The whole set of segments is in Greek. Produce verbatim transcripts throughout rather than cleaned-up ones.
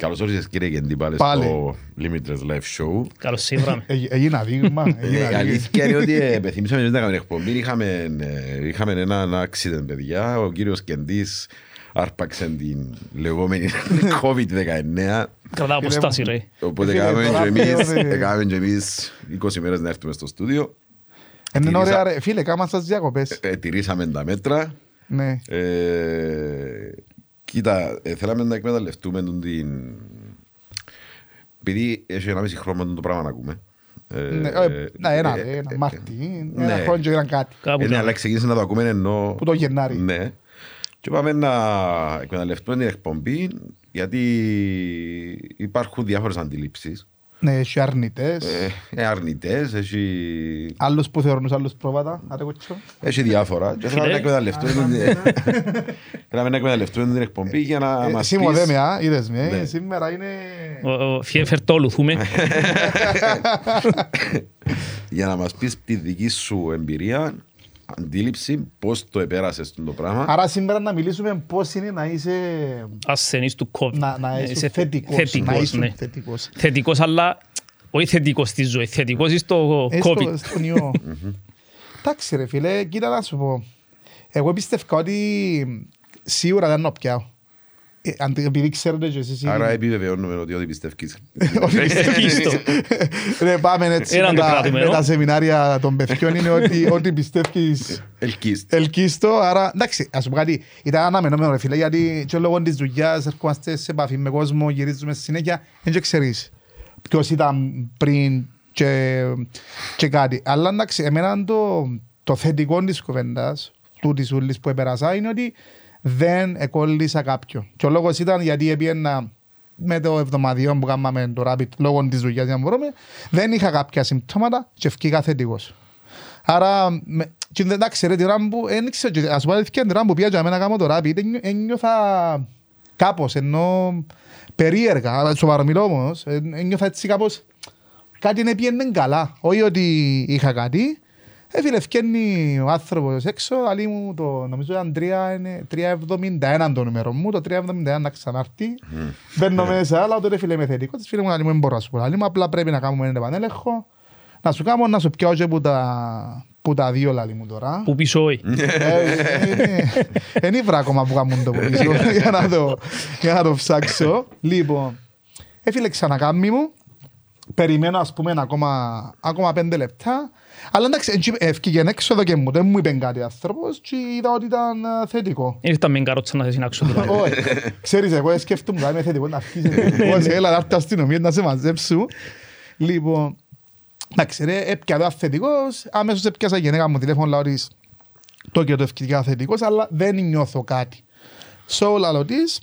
Καλώς όρισες κύριε Γεντιπάλε στο Limitless Live Show. Καλώς ήρθαμε. Έγινε αδείγμα. Η αλήθεια είναι ότι επιθυμήσαμε να κάνουμε εκπομπή. Είχαμε ένα accident, παιδιά. Ο κύριος Κεντής άρπαξε την λεγόμενη κόβιντ δεκαεννέα. Κρατάω αποστάση, λέει. Οπότε κάναμε και εμείς είκοσι μέρες να έρθουμε στο στούντιο. Είναι ωραία ρε, φίλε, κάμα σας διακοπές. Τηρήσαμε τα μέτρα. Ναι. Κοίτα, θέλαμε να εκμεταλλευτούμε τον την... Επειδή έχει ένα μισή χρόνο το πράγμα να ακούμε. Ναι, ένα Μάρτι, ένα χρόνο και ήταν κάτι. Ναι, αλλά ξεκίνησε να το ακούμε ενώ... Που το Γενάρη. Ναι. Και πάμε να εκμεταλλευτούμε την εκπομπή, γιατί υπάρχουν διάφορες αντιλήψεις. Ναι, έχει αρνητές. Ε, αρνητές, έχει... Άλλους που θεωρούν άλλους πρόβατα, άρα κοτσό. Έχει διάφορα. Και θέλαμε να εκμεταλλευτούμε την εκπομπή για να μας πεις... Σήμω δε με, είδες με, σήμερα είναι... Φερτόλουθούμε. Για να μας πεις τη δική σου εμπειρία, αντίληψη, πώς το επέρασες το πράγμα. Άρα σήμερα να μιλήσουμε πώς είναι να είσαι ασθενής του COVID. Να, να είσαι θετικός, θετικός, να είσαι ναι. θετικός. Θετικός, αλλά όχι θετικός στη ζωή, θετικός στο COVID. Στον ιό. Εντάξει ρε φίλε, κοίτα να σου πω. Εγώ πιστεύω ότι σίγουρα δεν το πιάω. Επειδή ξέρετε και εσείς... Άρα επιβεβαιώνουμε ότι ό,τι πιστεύεις. Ότι πιστεύεις το. Ρε πάμε έτσι με τα σεμινάρια των παιδιών είναι ότι ό,τι πιστεύεις... Ελκύστο. Άρα εντάξει, ας πούμε κάτι, ήταν αναμενόμενο ρε φίλε, γιατί και λόγω της δουλειάς έρχομαστε σε επαφή με κόσμο, γυρίζουμε στη συνέχεια, δεν και ξέρεις ποιος ήταν πριν και κάτι. Αλλά εντάξει, εμένα το θετικό της κουβέντας, τούτης ούλης που επέρασα, είναι ότι δεν εκόλλησα κάποιον. Και ο λόγος ήταν γιατί έπιανα με το εβδομαδιό που κάναμε το rapid λόγω της δουλειάς για να μπορούμε, δεν είχα κάποια συμπτώματα και ευκήκα θετικός. Άρα, και εντάξει ρε τη ράμπου, ας πω αλήθεια τη ράμπου πια για μένα κάνω το rapid, ένιωθα κάπως, ενώ περίεργα, αλλά σοβαρομιλώ όμως, ένιωθα έτσι κάπως κάτι να πιένε καλά, όχι ότι είχα κάτι. Έφυλε ευκένει ο άνθρωπος έξω, αλλά μου το νομίζω ήταν τρία εβδομήντα ένα το νούμερο μου, το τρία εβδομήντα ένα να ξανάρθει. Μπαίνω μέσα, αλλά τότε έφυλε με θετικό, της φίλε μου δεν μπορώ να σου πω. Απλά πρέπει να κάνουμε έναν επανέλεγχο, να σου κάνω, να σου πιάω και που τα δύο λαλί μου τώρα. Που πίσω όχι. Είναι ήβρα ακόμα που κάνουν το πίσω, για να το ψάξω. Λοιπόν, έφυλε ξανακάμι μου. Περιμένω ας πούμε ακόμα, ακόμα πέντε λεπτά. Αλλά εντάξει, έφυγε έξω εδώ και μου, δεν μου είπε κάτι άνθρωπος και είδα ότι ήταν θετικό. Ήρθαμε με καρότσα να σε συνάξω τώρα. Ξέρεις, εγώ σκέφτομαι να είμαι θετικό, να αρχίσεις θετικός, έλα να έρθει αστυνομία να σε μαζέψω. Λοιπόν, εντάξει ρε, έπια εδώ θετικός, αμέσως έπιασα η γενέκα μου τηλέφωνο, λαωρίς το και το ευκαιρικά θετικός, αλλά δεν νιώθω κάτι. Σω λαλωτής.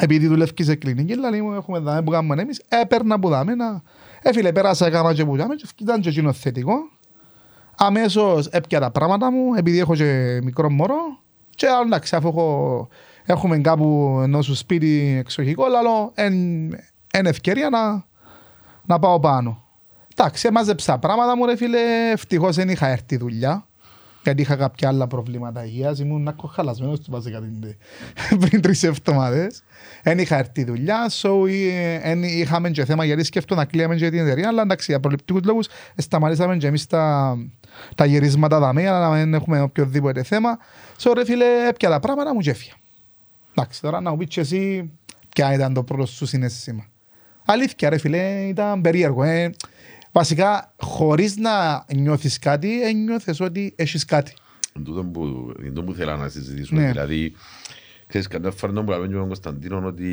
Επειδή δουλεύει σε κλινική, δηλαδή μου έχουμε δάμε που κάνουμε εμείς, έπαιρνα που δάμε να... Έφυλε, πέρασα κάμα και που δάμε και ήταν και εκείνο θετικό. Αμέσως έπια τα πράγματα μου, επειδή έχω και μικρό μωρό. Και εντάξει, αφού έχω... έχουμε κάπου ενός σπίτι εξοχικό, αλλά είναι ευκαιρία να... να πάω πάνω. Εντάξει, έμαζεψα πράγματα μου ρε φίλε, ευτυχώς δεν είχα έρθει δουλειά. Γιατί είχα κάποια άλλα προβλήματα υγείας, ήμουν χαλασμένος πριν τρεις εβδομάδες. Εν είχα έρθει δουλειά, είχαμε και θέμα γιατί σκέφτομαι να κλείαμε και την εταιρεία, αλλά εντάξει, για προληπτικούς λόγους σταματήσαμε και εμείς τα γυρίσματα δαμέ, για να μην έχουμε οποιοδήποτε θέμα. Σε ρε φίλε, πια τα πράγματα μου και έφυγα. Εντάξει, τώρα να μου πεις και εσύ ποια ήταν το πρώτο σου συναίσθημα. Αλήθεια ρε φίλε, ήταν περίεργο. Βασικά, χωρίς να νιώθεις κάτι, νιώθεις ότι έχεις κάτι. Είναι το που θέλω να συζητήσουμε. Δηλαδή, ξέρεις, κανένα φορά που λέμε με τον Κωνσταντίνο ότι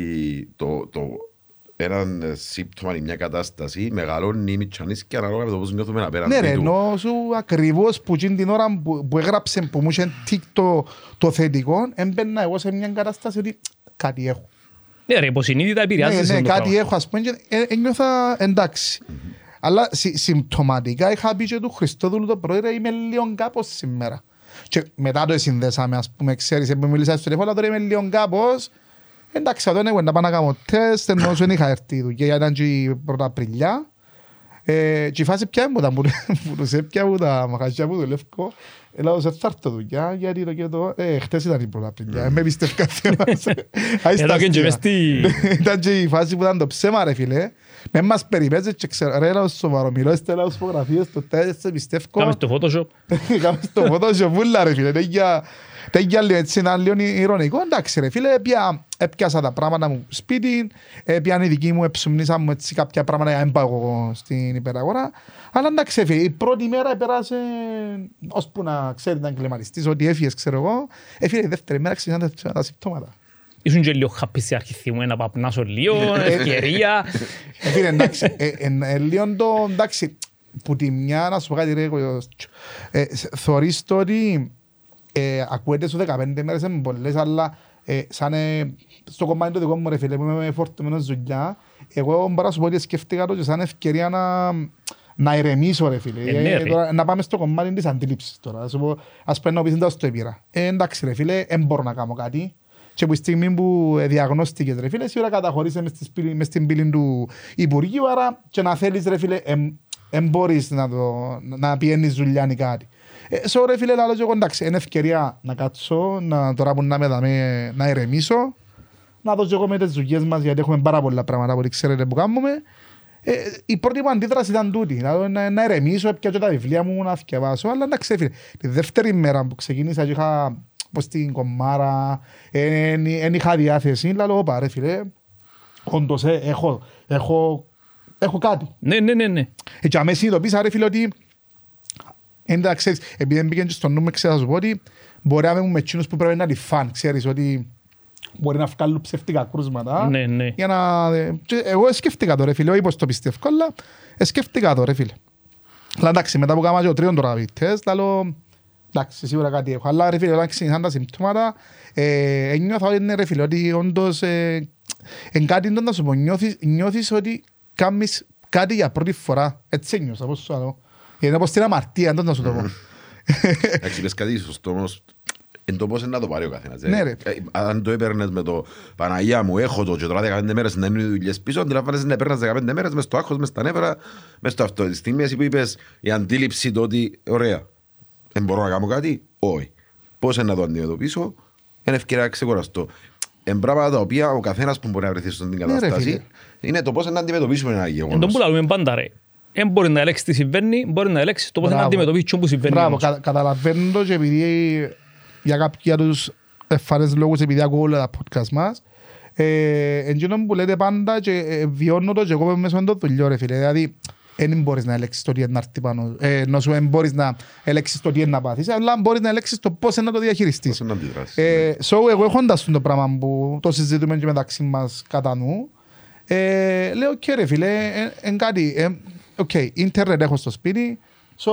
ένα σύμπτωμα ή μια κατάσταση μεγαλώνει η μητσανής και ανάλογα με το πώς νιώθουμε να πέραν. Ναι ρε, ενώ σου ακριβώς που την ώρα που έγραψε που μου είχε τίκ το θετικό, έμπαινα εγώ σε μια κατάσταση ότι κάτι έχω. Ναι ρε, υποσυνείδητα επηρεάζεις. Ναι, κάτι έχω ας πούμε και νιώθα εντάξει. Αλλά συμπτωματικά είχα πει και του Χριστόδουλου το πρωί, είμαι λίγο κάπως σήμερα. Και μετά το συνδέσαμε, ας πούμε, ξέρεις, επειδή μιλήσαμε στο τηλέφωνο, τώρα είμαι λίγο κάπως. Εντάξει, αυτό είναι να πάω να κάνω τεστ, ενώ δεν είχα έρθει δουλειά, ήταν και η πρώτη Απριλιά. Και η φάση πια μου τα μπουρούσε, πια μου τα μαχαζιά μου, το λευκό. Ελάω σε θάρτα δουλειά, γιατί το και το... Χτες ήταν η πρώτα παιδιά, με πιστεύκα θέμας. Εδώ και εντυπεστή. Ήταν και η φάση που ήταν το ψέμα ρε φίλε. Με μας περιπέζεις και ξέρω, ρε έλαω σοβαρό, μιλώ, έστελαω φωτογραφίες, το τέσσε πιστεύκω. Κάμες το Photoshop. Κάμες το Photoshop, βούλα ρε φίλε. Τέγια έτσι είναι λίγο ειρωνικό, εντάξει ρε φίλε, έπιασα τα πράγματα μου σπίτι, έπιαν οι δικοί μου, εψουμνήσα μου έτσι κάποια πράγματα για να εμπάγω στην υπεραγορά. Αλλά εντάξει φίλε, η πρώτη μέρα επέρασε, ώσπου να ξέρει να εγκληματιστείς, ότι έφυγες ξέρω εγώ, έφυγε η δεύτερη μέρα ξεκινάνε τα συμπτώματα. Ήσουν και λίγο χαπής σε αρχή θυμού, να παπνάσω λίγο, ευκαιρία. Φίλε εντάξει, λίγο το εντάξει, που τη μια να σου βγάλει ακούεται σου δεκαπέντε μέρες με πολλές, αλλά σαν στο κομμάτι το δικό μου ρε φίλε που είμαι φορτωμένος δουλειά, εγώ μπορώ να σου πω ότι σκέφτηκα το και σαν ευκαιρία να ηρεμήσω ρε φίλε. Να πάμε στο κομμάτι της αντίληψης τώρα. Ας πρέπει να πεις εντός το επήρα. Εντάξει ρε φίλε, δεν μπορώ να κάνω κάτι. Και από τη στιγμή που διαγνώστηκες ρε φίλε, σίγουρα καταχωρήσε μες την πύλη του Υπουργείου, άρα και να θέλεις ρε φίλε, δεν μπορείς να πιένεις δουλειά ή κάτι. Σω ρε φίλε λαλό και εγώ εντάξει, είναι ευκαιρία να κάτσω, να, τώρα που να με δαμε, να ηρεμήσω, να δω και εγώ με τις δουλειές μας, γιατί έχουμε πάρα πολλά πράγματα που ξέρετε που κάνουμε. Ε, η πρώτη μου αντίδραση ήταν τούτη, να, να, να ηρεμήσω, έπιαζω τα βιβλία μου, να θυκευάσω, αλλά εντάξει ρε φίλε. Τη δεύτερη μέρα που ξεκίνησα είχα πως την κομμάρα, εν, εν είχα διάθεση, λαλό όπα ρε φίλε, όντως ε, έχω, έχω, έχω κάτι. Ναι, ναι, ναι, ναι. Ε, και αμέσως ειδοποίησα ρε φίλε ότι εντάξει, επειδή δεν πήγαινε στο νου με ξέρω να σου πω ότι μπορεί να είμαι με εκείνους που πρέπει να λιφάν, ξέρεις ότι μπορεί να βγάλουν ψεύτικα κρούσματα. Ναι, ναι. Για να... Εγώ σκέφτηκα το ρε φίλε, όχι πως το πιστεύω, αλλά σκέφτηκα το ρε φίλε. Αλλά εντάξει, μετά που κάμα και ο τρίον τώρα βίτες, λέω, εντάξει, σίγουρα κάτι έχω. Αλλά ρε φίλε, όταν ξεκινήσαν τα συμπτώματα, ε, ένιωθα ότι είναι ρε φίλε, ότι όντως, ε, εν κάτι να σου πω, νιώθεις, νιώθεις ότι κάνεις κάτι για πρώτη φορά. Έτσι ένιωσα, πώς σου λέω. Είναι όπως την αμαρτία, δεν θα σου το πω. Εντάξει, πες κάτι σωστό, όμως εν το πώς είναι να το πάρει ο καθένας. Αν το έπαιρνες με το Παναγία μου, έχω το και τώρα δεκαπέντε μέρες να μείνουν οι δουλειές πίσω, αντιλαμβάνεσαι να παίρνεις δεκαπέντε μέρες μες στο άγχος, μες στα νεύρα, μες στο αυτό. Τη στιγμή εσύ που είπες η αντίληψη το ότι ωραία, δεν μπορώ να κάνω κάτι, όχι. Πώς είναι να το αντιμετωπίσω, είναι ευκαιρία να ξεκουραστώ. Εν πράγματα τα οποία ο καθένας που μπορεί να βρεθεί στην κατάσταση είναι το πώς να αντιμετωπίσουμε ένα γεγονός. Εν τον πουλάμε πάντα ρε. Δεν μπορεί να ελέγξει τι συμβαίνει, μπορεί να ελέγξει το πώς να αντιμετωπίσει τι συμβαίνει. Μπράβο, καταλαβαίνω και επειδή για κάποιους εφαρές λόγους, επειδή ακούω όλα τα podcast μας, εγγύνομαι που λέτε πάντα και βιώνω το και εγώ μέσα με το δουλειό ρε φίλε. Δηλαδή, δεν μπορείς να ελέγξεις το τι είναι αρτυπάνω, δεν μπορείς να ελέγξεις το τι είναι να πάθεις, αλλά μπορείς να ελέγξεις το πώς να το διαχειριστείς. Πώς να αντιδράσεις. So, εγώ έχοντας το πράγμα που το συζητούμε και μεταξύ μας κατά νου, λέω και ρε φίλε, εν κάτι, οκ, okay, ίντερνετ έχω στο σπίτι, so,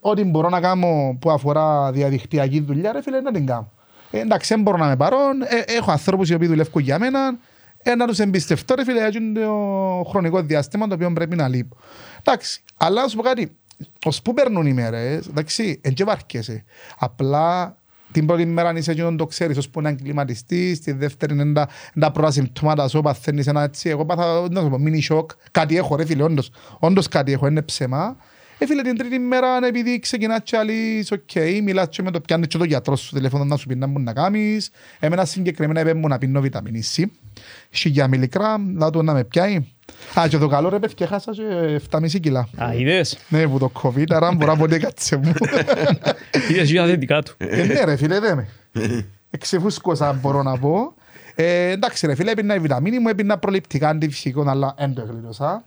ό,τι μπορώ να κάνω που αφορά διαδικτυακή δουλειά, ρε φίλε, να την κάνω. Ε, εντάξει, δεν μπορώ να είμαι παρόν, ε, έχω ανθρώπους οι οποίοι δουλεύουν για μένα, ε, να τους εμπιστευτώ, ρε φίλε, έτσι είναι το χρονικό διάστημα το οποίο πρέπει να λείπω. Εντάξει, αλλά να σου πω κάτι, ως που παίρνουν οι μέρες, εντάξει, εν και βάρκεσαι. Απλά την πρώτη μέρα αν είσαι εκείνον το ξέρεις, ως που να εγκληματιστείς, τη δεύτερη είναι τα, τα πρώτα συμπτώματα σου, παθαίνεις ένα έτσι, εγώ πάθα να σου πω μίνι σοκ, κάτι έχω ρε φίλε, όντως, όντως κάτι έχω, είναι ψέμα. Ε φίλε την τρίτη μέρα επειδή ξεκινάς και άλλης, οκ, okay, μιλάς και με το πιάνεις και το γιατρό σου τηλέφωνο να σου πει να μου να κάνεις, εμένα συγκεκριμένα είπε μου να πίνω βιταμίνη C, χίλια μιλικράμ, λάτω να με πιάει. Α, και το καλό ρε παιδιά, χάσα και εφτάμισι κιλά. Α, είδες. Ναι, που το COVID, άρα μπορώ από κάτσε μου. Είδες και για δέντικά του. Ναι ρε φίλε, δε με. Εξεφούσκωσα μπορώ να πω. Εντάξει ρε φίλε, έπινα η βιταμίνη μου, έπινα προληπτικά αντιβιχικών, αλλά δεν το εγκλήρωσα.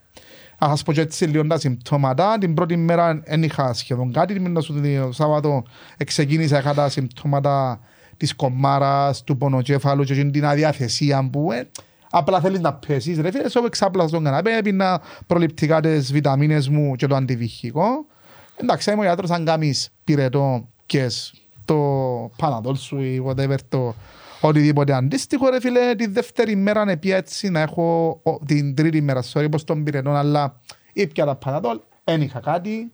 Ας σας πω και έτσι λίγο τα συμπτώματα. Την πρώτη μέρα δεν είχα σχεδόν κάτι. Το Σάββατο ξεκίνησα, είχα τα συμπτώματα της κομμάρας, του πονοκέφαλου και την αδιαθεσία που... Απλά θέλεις να πέσεις ρε φίλε, σώπω εξάπλα στον καναπέ, έπινα προληπτικά τις βιταμίνες μου και το αντιβυχικό. Εντάξει, είμαι ο γιατρός, αν κάνεις πυρετό και το Panadol σου ή whatever, το οτιδήποτε αντίστοιχο ρε φίλε, τη δεύτερη μέρα είναι πια έτσι να έχω, ο, την τρίτη μέρα, sorry, πως τον πυρετό, αλλά ήπια τα Panadol, δεν είχα κάτι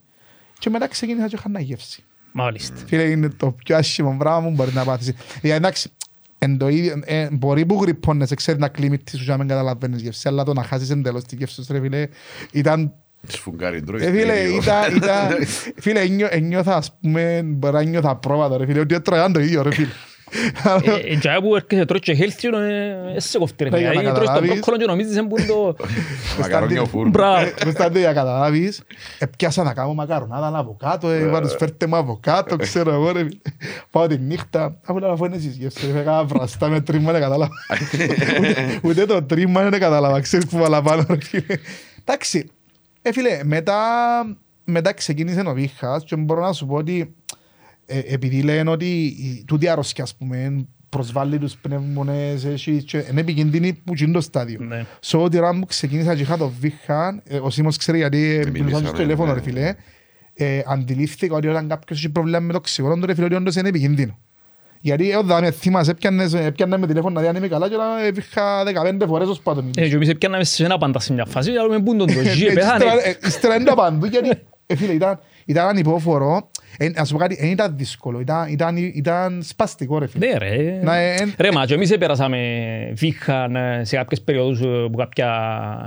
και μετά ξεκίνησα και είχα να γεύσει. Μάλιστα. Φίλε, είναι το πιο άσχημο πράγμα μου μπορεί να πάθεις. Εντάξει, εν το ίδιο, ε, μπορεί που γρυπώνεσαι, ξέρεις να κλειμίσεις σου και να μην καταλαβαίνεις γεύση, αλλά το να χάσεις εντελώς τη γεύση σου, ρε φίλε, ήταν Σφουγγάρι ντρόι. Φίλε, ένιωθα ας πούμε, παρά ένιωθα πρόβατα ρε φίλε, ότι έτραγαν το ίδιο ρε φίλε. Εντιά που έρχεσαι τρώει και χέλθιον, έσαι κοφτήρες. Δηλαδή τρώεις τον πρόκολο και νομίζεις εν πούν το... Μακαρόνιο φούρνο. Μπράβο. Μες τα δύο για καταλάβεις, πιάσα να κάνω μακαρονάδα, να αβοκάτω, φέρτε μου αβοκάτω, ξέρω εγώ ρε. Πάω τη νύχτα, αφού λάβα φοένες εσείς γεύσεις, έφεγα βραστά με τρίμμα, δεν κατάλαβα. Ούτε το τρίμμα δεν κατάλαβα, ξέρεις που βάλα πάνω ρε φίλε. Εντάξει, φίλε, μετά ξεκίνησε ο Βίχας και μπορώ να σου πω ότι επειδή λένε ότι τούτη αρρώσκια προσβάλλει τους πνεύμονες, είναι επικίνδυνη που γίνει το στάδιο. Σ' ό,τι ώρα μου ξεκίνησα και είχα το Βίχαν, ο Σίμος ξέρει γιατί μιλούσαν στο τηλέφωνο ρε φίλε, αντιλήφθηκα ότι όταν κάποιος έχει προβλήματα με το ξυγόνο ρε φίλε ότι όντως είναι επικίνδυνο. Γιατί όταν με θύμας έπιανε με τηλέφωνο να δει αν είμαι καλά και είχα δεκαπέντε φορές ως πάτον. Και εμείς έπιαναμε σε ένα πάντα σε μια φάση και λέμε πού τον το γη, πεθάνε. Στρα είναι τα πάντου γιατί φίλε ήταν υπόφορο. Ας σου πω κάτι, δεν ήταν δύσκολο, ήταν σπαστικό ρε φίλε. Ναι ρε, ρε μα και εμείς έπαιρασαμε Βίχαν σε κάποιες περιόδους που κάποια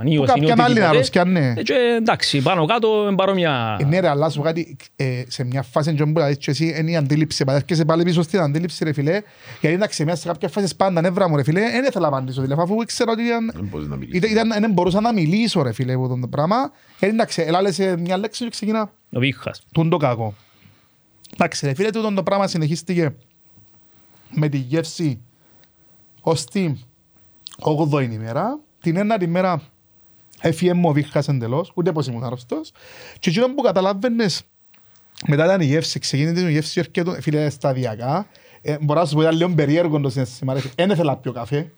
νύος ή νιωτικότε. Και εντάξει, πάνω κάτω εμπάρω μια... Ναι ρε, αλλά σου πω κάτι, σε μια φάση και εσύ είναι η αντίληψη, πατέρχεσαι πάλι πίσω στην αντίληψη ρε φίλε. Γιατί εντάξει, μέσα σε κάποιες φάσεις πάντα νεύρα μου ρε φίλε, δεν ήθελα να απαντήσω δηλαδή, αφού ήξερα ότι δεν μπορούσα να μιλήσω ρε φίλε από τον πράγμα. Εντάξει, έλα μια λέξη και ξεκινά. Ο Βίχας. Τον το κακό. Εντάξει ρε φίλε, τούτο το πράγμα συνεχίστηκε με τη γεύση ως την όγδοη ημέρα. Την ένατη ημέρα έφυγε μου ο Βίχας εντελώς, ούτε πως ήμουν άρρωστος. Και εκείνο που καταλάβαινες, μετά ήταν η γεύση, ξεκίνησε η γεύση και έρχεται φίλε σταδιακά. Ε, μπορώ να σου πω, ήταν λίγο περίεργο το συναισθήμα. Δεν ήθελα πιο καφέ.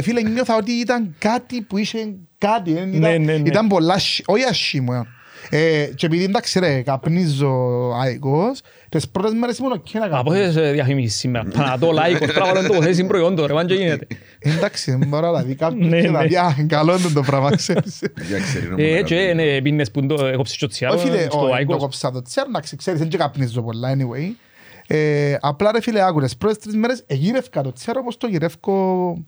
Φίλε, νιώθα ότι ήταν κάτι που είχε κάτι. Ήταν πολλά, όχι ασχήμωνα. Και επειδή εντάξει ρε, καπνίζω αίκος, τις πρώτες μέρες ήμουν και να καπνίζω. Από όσες διαφημίσεις σήμερα, Πανατόλ, αίκος, πράγμα λένε τοποθέτηση προϊόντο ρε, πάντια γίνεται. Εντάξει, δεν μπορώ να δει κάποιον και να δει, α, καλό είναι το πράγμα, ξέρεις. Έτσι, πίνες που έχω ψητσιωτσιάρω στο αίκος. Το κόψα το τσιάρω, να ξέρεις, δεν και καπνίζω πολλά, anyway. Απλά ρε φίλε, άκου, τις πρώτες τρεις μέρες γύρευκα το τσιάρω όπως το γυρεύκω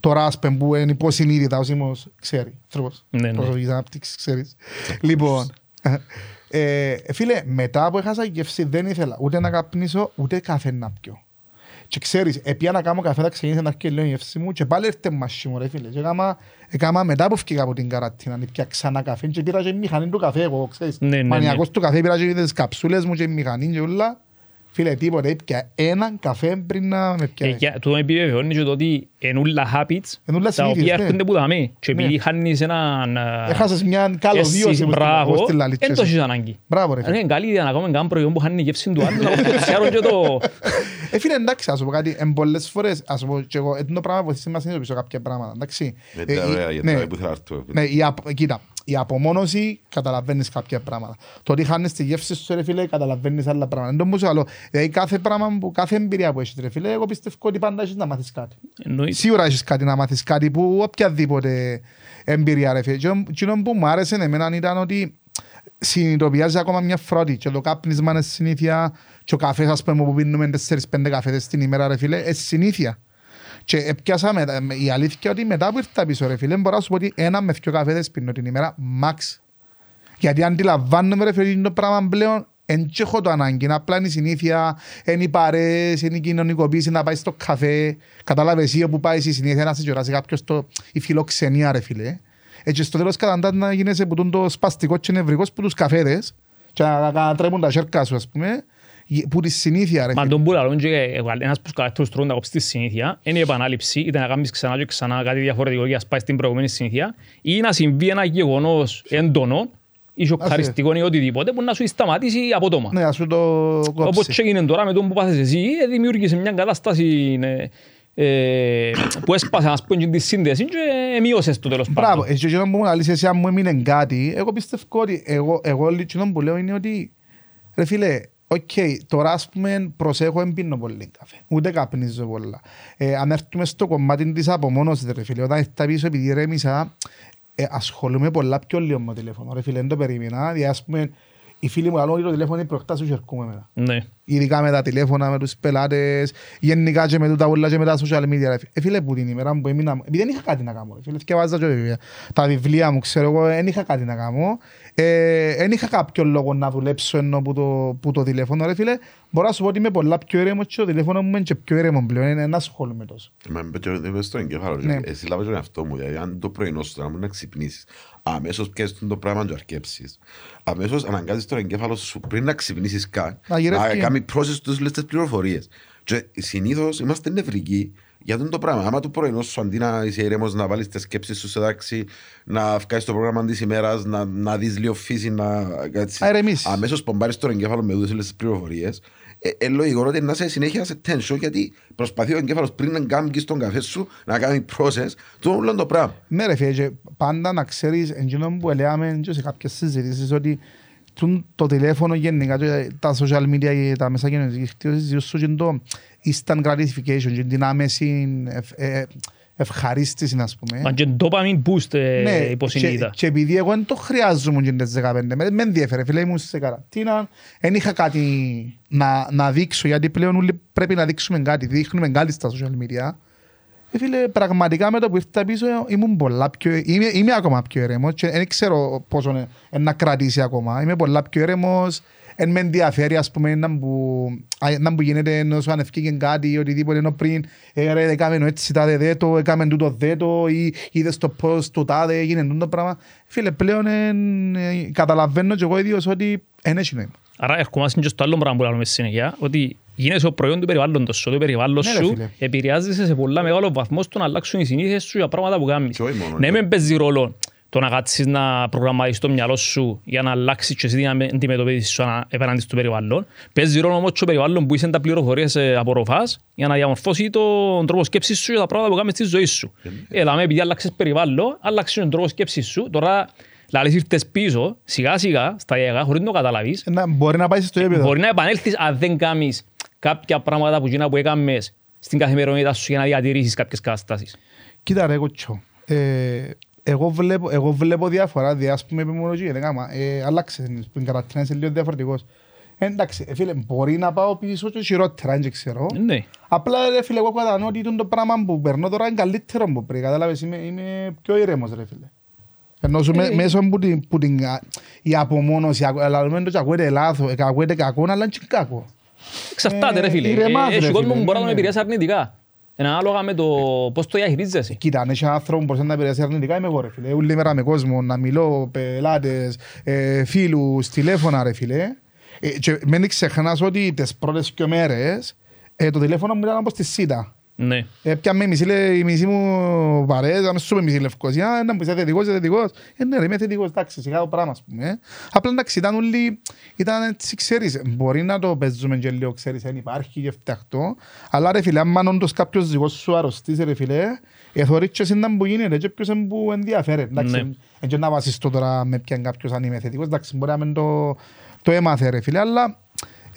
τώρα ας πούμε που είναι υποσυνείδητα, ο Σίμος ξέρει, άνθρωπος, προσωπικής ανάπτυξης, ξέρεις. Λοιπόν, φίλε, μετά που έχασα γεύση δεν ήθελα ούτε να καπνίσω, ούτε καφέ να πιω. Και ξέρεις, επειδή να κάνω καφέ θα ξεκίνησε να έρχεται λίγο η γεύση μου και πάλι έρθε μαζί μου ρε φίλε. Και έκανα μετά που φύγα από την καρατίνα, πια ξανά καφέ και πήρα και η μηχανή του καφέ, εγώ ξέρεις. Μανιακός του καφέ, πήρα και τις καψούλες μου και η μηχανή και όλα. Φίλε, τίποτα, έπια έναν καφέ πριν να με πιάνει. Του το επιβεβαιώνει και το ότι εν ούλα habits, τα οποία έρχονται που δαμε. Και επειδή χάνεις έναν... Έχασες μια καλό δίωση που στην λαλίτσια. Εν τόσης ανάγκη. Μπράβο ρε φίλε. Είναι καλή ιδέα να κάνουμε έναν προϊόν που χάνει η γεύση του άλλου. Ε φίλε, εντάξει, ας πω κάτι, εν πολλές φορές, ας πω και εγώ, το πράγμα βοηθήσει μας είναι πίσω κάποια πράγματα, εντάξει. Κοίτα. Η απομόνωση καταλαβαίνεις κάποια πράγματα. Το ότι χάνεις τη γεύση σου ρε φίλε καταλαβαίνεις άλλα πράγματα. Είναι το μουσο άλλο. Δηλαδή κάθε πράγμα που, κάθε εμπειρία που έχεις ρε φίλε, εγώ πιστεύω ότι πάντα έχεις να μάθεις κάτι. Εννοείται. Σίγουρα έχεις κάτι να μάθεις κάτι που οποιαδήποτε εμπειρία ρε φίλε. Και που μου άρεσε εμένα ήταν ότι συνειδητοποιάζεις ακόμα μια φρότη και το κάπνισμα είναι συνήθεια και ο καφές ας πούμε που πίνουμε τέσσερις πέντε καφέτες την ημέρα ρε φίλε, είναι συνήθεια. Και έπιασα μετά, η αλήθεια ότι μετά που ήρθα πίσω ρε φίλε, μπορώ να σου πω ότι ένα με δυο καφέτες πίνω την ημέρα, max. Γιατί αντιλαμβάνομαι ρε φίλε, το πράγμα πλέον, εν και έχω το ανάγκη, απλά είναι η συνήθεια, είναι οι παρέες, είναι η κοινωνικοποίηση, να πάει στο καφέ. Κατάλαβε εσύ όπου πάει η συνήθεια, να σε γιοράσει κάποιος το, η φιλοξενία ρε φίλε. Έτσι στο τέλος καταντάς να γίνεσαι που το σπαστικό και νευρικός που τους καφέτες και να τρέμουν τα σέρκα σου ας πούμε. Που τη συνήθεια ρε. Μα τον πουλαλόν και ένας που τους τρώνουν τα κόψεις τη συνήθεια είναι η επανάληψη, είτε να κάνεις ξανά και ξανά κάτι διαφορετικό και να σπάσεις την προηγούμενη συνήθεια ή να συμβεί ένα γεγονός έντονο ή σοκαριστικό ή οτιδήποτε που να σου σταματήσει απότομα. Ναι, να σου το κόψει. Όπως και έγινε τώρα με τον που πάθες εσύ, δημιούργησε μια κατάσταση που έσπασε ας πούμε τη σύνδεση και μειώσες το τέλος πάντων. Μπράβο, και όταν μου λες εσύ αν μου έμεινε κάτι, εγώ πιστεύω ότι εγώ λίτσινον που λέω είναι ότι ρε φίλε, οκ, okay, τώρα ας πούμε προσέχω δεν πίνω πολύ καφέ, ούτε καπνίζω πολλά. Ε, αν έρθουμε στο κομμάτι της απομόνωσης ρε φίλε, όταν ήρθα πίσω επειδή ρέμισα, ε, ασχολούμαι πολλά πιο λίγο με το τηλέφωνο ρε φίλε, δεν το περίμενα. Δηλαδή ας πούμε, οι φίλοι μου καλούν ότι το τηλέφωνο είναι προεκτάσεις και έρχομαι εμένα. Ναι. ειδικά με τα τηλέφωνα, με τους πελάτες, γενικά και με τούτα πολλά και με τα social media. Ε, φίλε, που την ημέρα που έμεινα, επειδή δεν είχα κάτι να κάνω, φίλε, και βάζα και βιβλία. Τα βιβλία μου, ξέρω εγώ, δεν είχα κάτι να κάνω, δεν είχα κάποιο λόγο να δουλέψω ενώ που το, που το τηλέφωνο, ρε φίλε. Μπορώ να σου πω ότι είμαι πολλά πιο έρεμο και το τηλέφωνο μου είναι και πιο έρεμο πλέον, δεν ασχολούμαι τόσο. Μες το εγκέφαλο, εσύ λάβες τον εαυτό μου, δηλαδή αν το πρωινό σου να μην να ξυπνήσεις, αμέσως πιέζεις το πράγμα και αρκέψεις. Αμέσως αναγκάζεις τον εγκέφαλο σου πριν να ξυπνήσεις καν, να κάνει πρόσθεση στους λες τις πληροφορίες. Και συνήθως είμαστε νευρικοί για τον το πράγμα. Άμα το πρωινό σου αντί να είσαι ήρεμος, να βάλεις τις σκέψεις σου σε τάξη, να βγάλεις το πρόγραμμα της ημέρας, να, να δεις λίγο φύση, να κάτσεις. Αμέσως πομπάρεις τον εγκέφαλο με όλες τις πληροφορίες. Ε, ε, λογικό ότι να σε συνέχεια σε tension, γιατί προσπαθεί ο εγκέφαλος πριν να κάνει τον καφέ σου, να κάνει process, το όλο το πράγμα. Ναι, ρε φίλε, πάντα να ξέρεις, εκείνο που λέμε σε κάποιες συζητήσεις, ότι το τηλέφωνο γενικά, τα social media, τα μέσα κοινωνικής δικτύωσης, το instant gratification, την άμεση ευχαρίστηση, ας πούμε. Μα και dopamine boost υποσυνείδητα. Και επειδή εγώ δεν το χρειάζομαι τις δεκαπέντε, με ενδιαφέρε, φίλε, ήμουν σε καραντίνα, δεν είχα κάτι να δείξω, γιατί πλέον πρέπει να δείξουμε κάτι, δείχνουμε κάτι στα social media. Φίλε, πραγματικά με το που ήρθα πίσω ήμουν πολλά πιο, είμαι, είμαι ακόμα πιο έρεμος και δεν ξέρω πόσο είναι, να κρατήσει ακόμα. Είμαι πολλά πιο έρεμος, εν με ενδιαφέρει ας πούμε να μου, να μου γίνεται ενώ σου ανευκήκε κάτι ή οτιδήποτε ενώ πριν ε, ρε, έκαμε έτσι τάδε δέτο, έκαμε τούτο δέτο ή είδες το πώς το τάδε, έγινε τούτο πράγμα. Φίλε, πλέον εν, ε, καταλαβαίνω και εγώ ίδιος ότι εν έχει νόημα. Άρα ερχόμαστε και στο άλλο πράγμα που λέμε συνεχεία, ότι γίνεσαι ο προϊόν του περιβάλλοντος σου, το περιβάλλον σου επηρεάζεσαι σε πολλά μεγάλο βαθμό στο να αλλάξουν οι συνήθειες σου για πράγματα που κάνεις. Ναι, μην παίζει ρόλο το να κάτσεις να προγραμματίσεις το μυαλό σου για να αλλάξεις και εσύ να αντιμετωπίσεις σου επέναντι στο περιβάλλον. Παίζει ρόλο όμως το περιβάλλον που είσαι τα πληροφορίες απορροφάς για να διαμορφώσει τον τρόπο σκέψης σου για τα πράγματα που κάνεις στη ζωή σου. Έλα, επειδή αλλάξεις περιβάλλον, αλλάξεις τον τρόπο σκέψης σου. Τώρα, δηλαδή ήρθες πίσω, σιγά σιγά, σταδιακά, χωρίς να το καταλάβεις. Μπορεί να πάει στο επίπεδο. Μπορεί να επανέλθεις αν δεν κάνεις κάποια πράγματα που γίνα που έκαμες στην καθημερινότητα σου για να διατηρήσεις κάποιες καταστάσεις. Κοίτα ρε κοτσό, ε, εγώ, βλέπω, εγώ βλέπω διαφορά, δι, ας πούμε επιμονωγή, δεν κάμα, ε, αλλάξε, πριν καρατίνα είσαι λίγο διαφορετικός. Ε, εντάξει, ε, φίλε, μπορεί να πάω πίσω και χειρότερα, αν και ξέρω. Ναι. Απλά ρε φίλε, εγώ κατανοώ ότι το πράγμα που περνώ τώρα είναι καλύτερο που πρέπει, κατάλαβες, είμαι, είμαι πιο ήρεμος ρε φίλε. Ενώ μέσω που την απομόνωση, λαλωμένου και ακούγεται λάθος, ακούγεται κακό, αλλά και κακό. Εξαρτάται ρε φίλε, έχει κόσμο που μπορεί να τον επηρεάσει αρνητικά. Ανάλογα με το πώς το διαχειρίζεσαι. Κοίτα, αν έχει άνθρωπο που μπορεί να επηρεάσει αρνητικά, είμαι εγώ ρε φίλε. Όλη μέρα με κόσμο, να μιλώ, πελάτες, φίλους, τηλέφωνα ρε φίλε. Και μην ξεχνάς ότι τις πρώτες δύο μέρες το τηλέφωνο μου ήταν όπως τη σίτα. Ναι. Πιάμε η μισή μου παρέζα, με σούμε μισή Λευκοσία, να μου είσαι θετικός, είσαι θετικός. Ε, ναι ρε, είμαι θετικός, εντάξει, σιγά το πράγμα, ας πούμε. Απλά εντάξει, ήταν όλοι, ήταν έτσι, ξέρεις, μπορεί να το παίζουμε και λίγο, ξέρεις, αν υπάρχει και φτιαχτό. Αλλά ρε φίλε, αν όντως κάποιος δικός σου αρρωστείς ρε φίλε, εθωρείς και σύνταμα που γίνεται και ποιος είναι που ενδιαφέρεται. Εντάξει, και να βασιστώ τώρα με ποιον κάποιος αν είμαι θετικός, εντάξει, μπορεί να μην το, το έμαθε ρε φίλε, αλλά...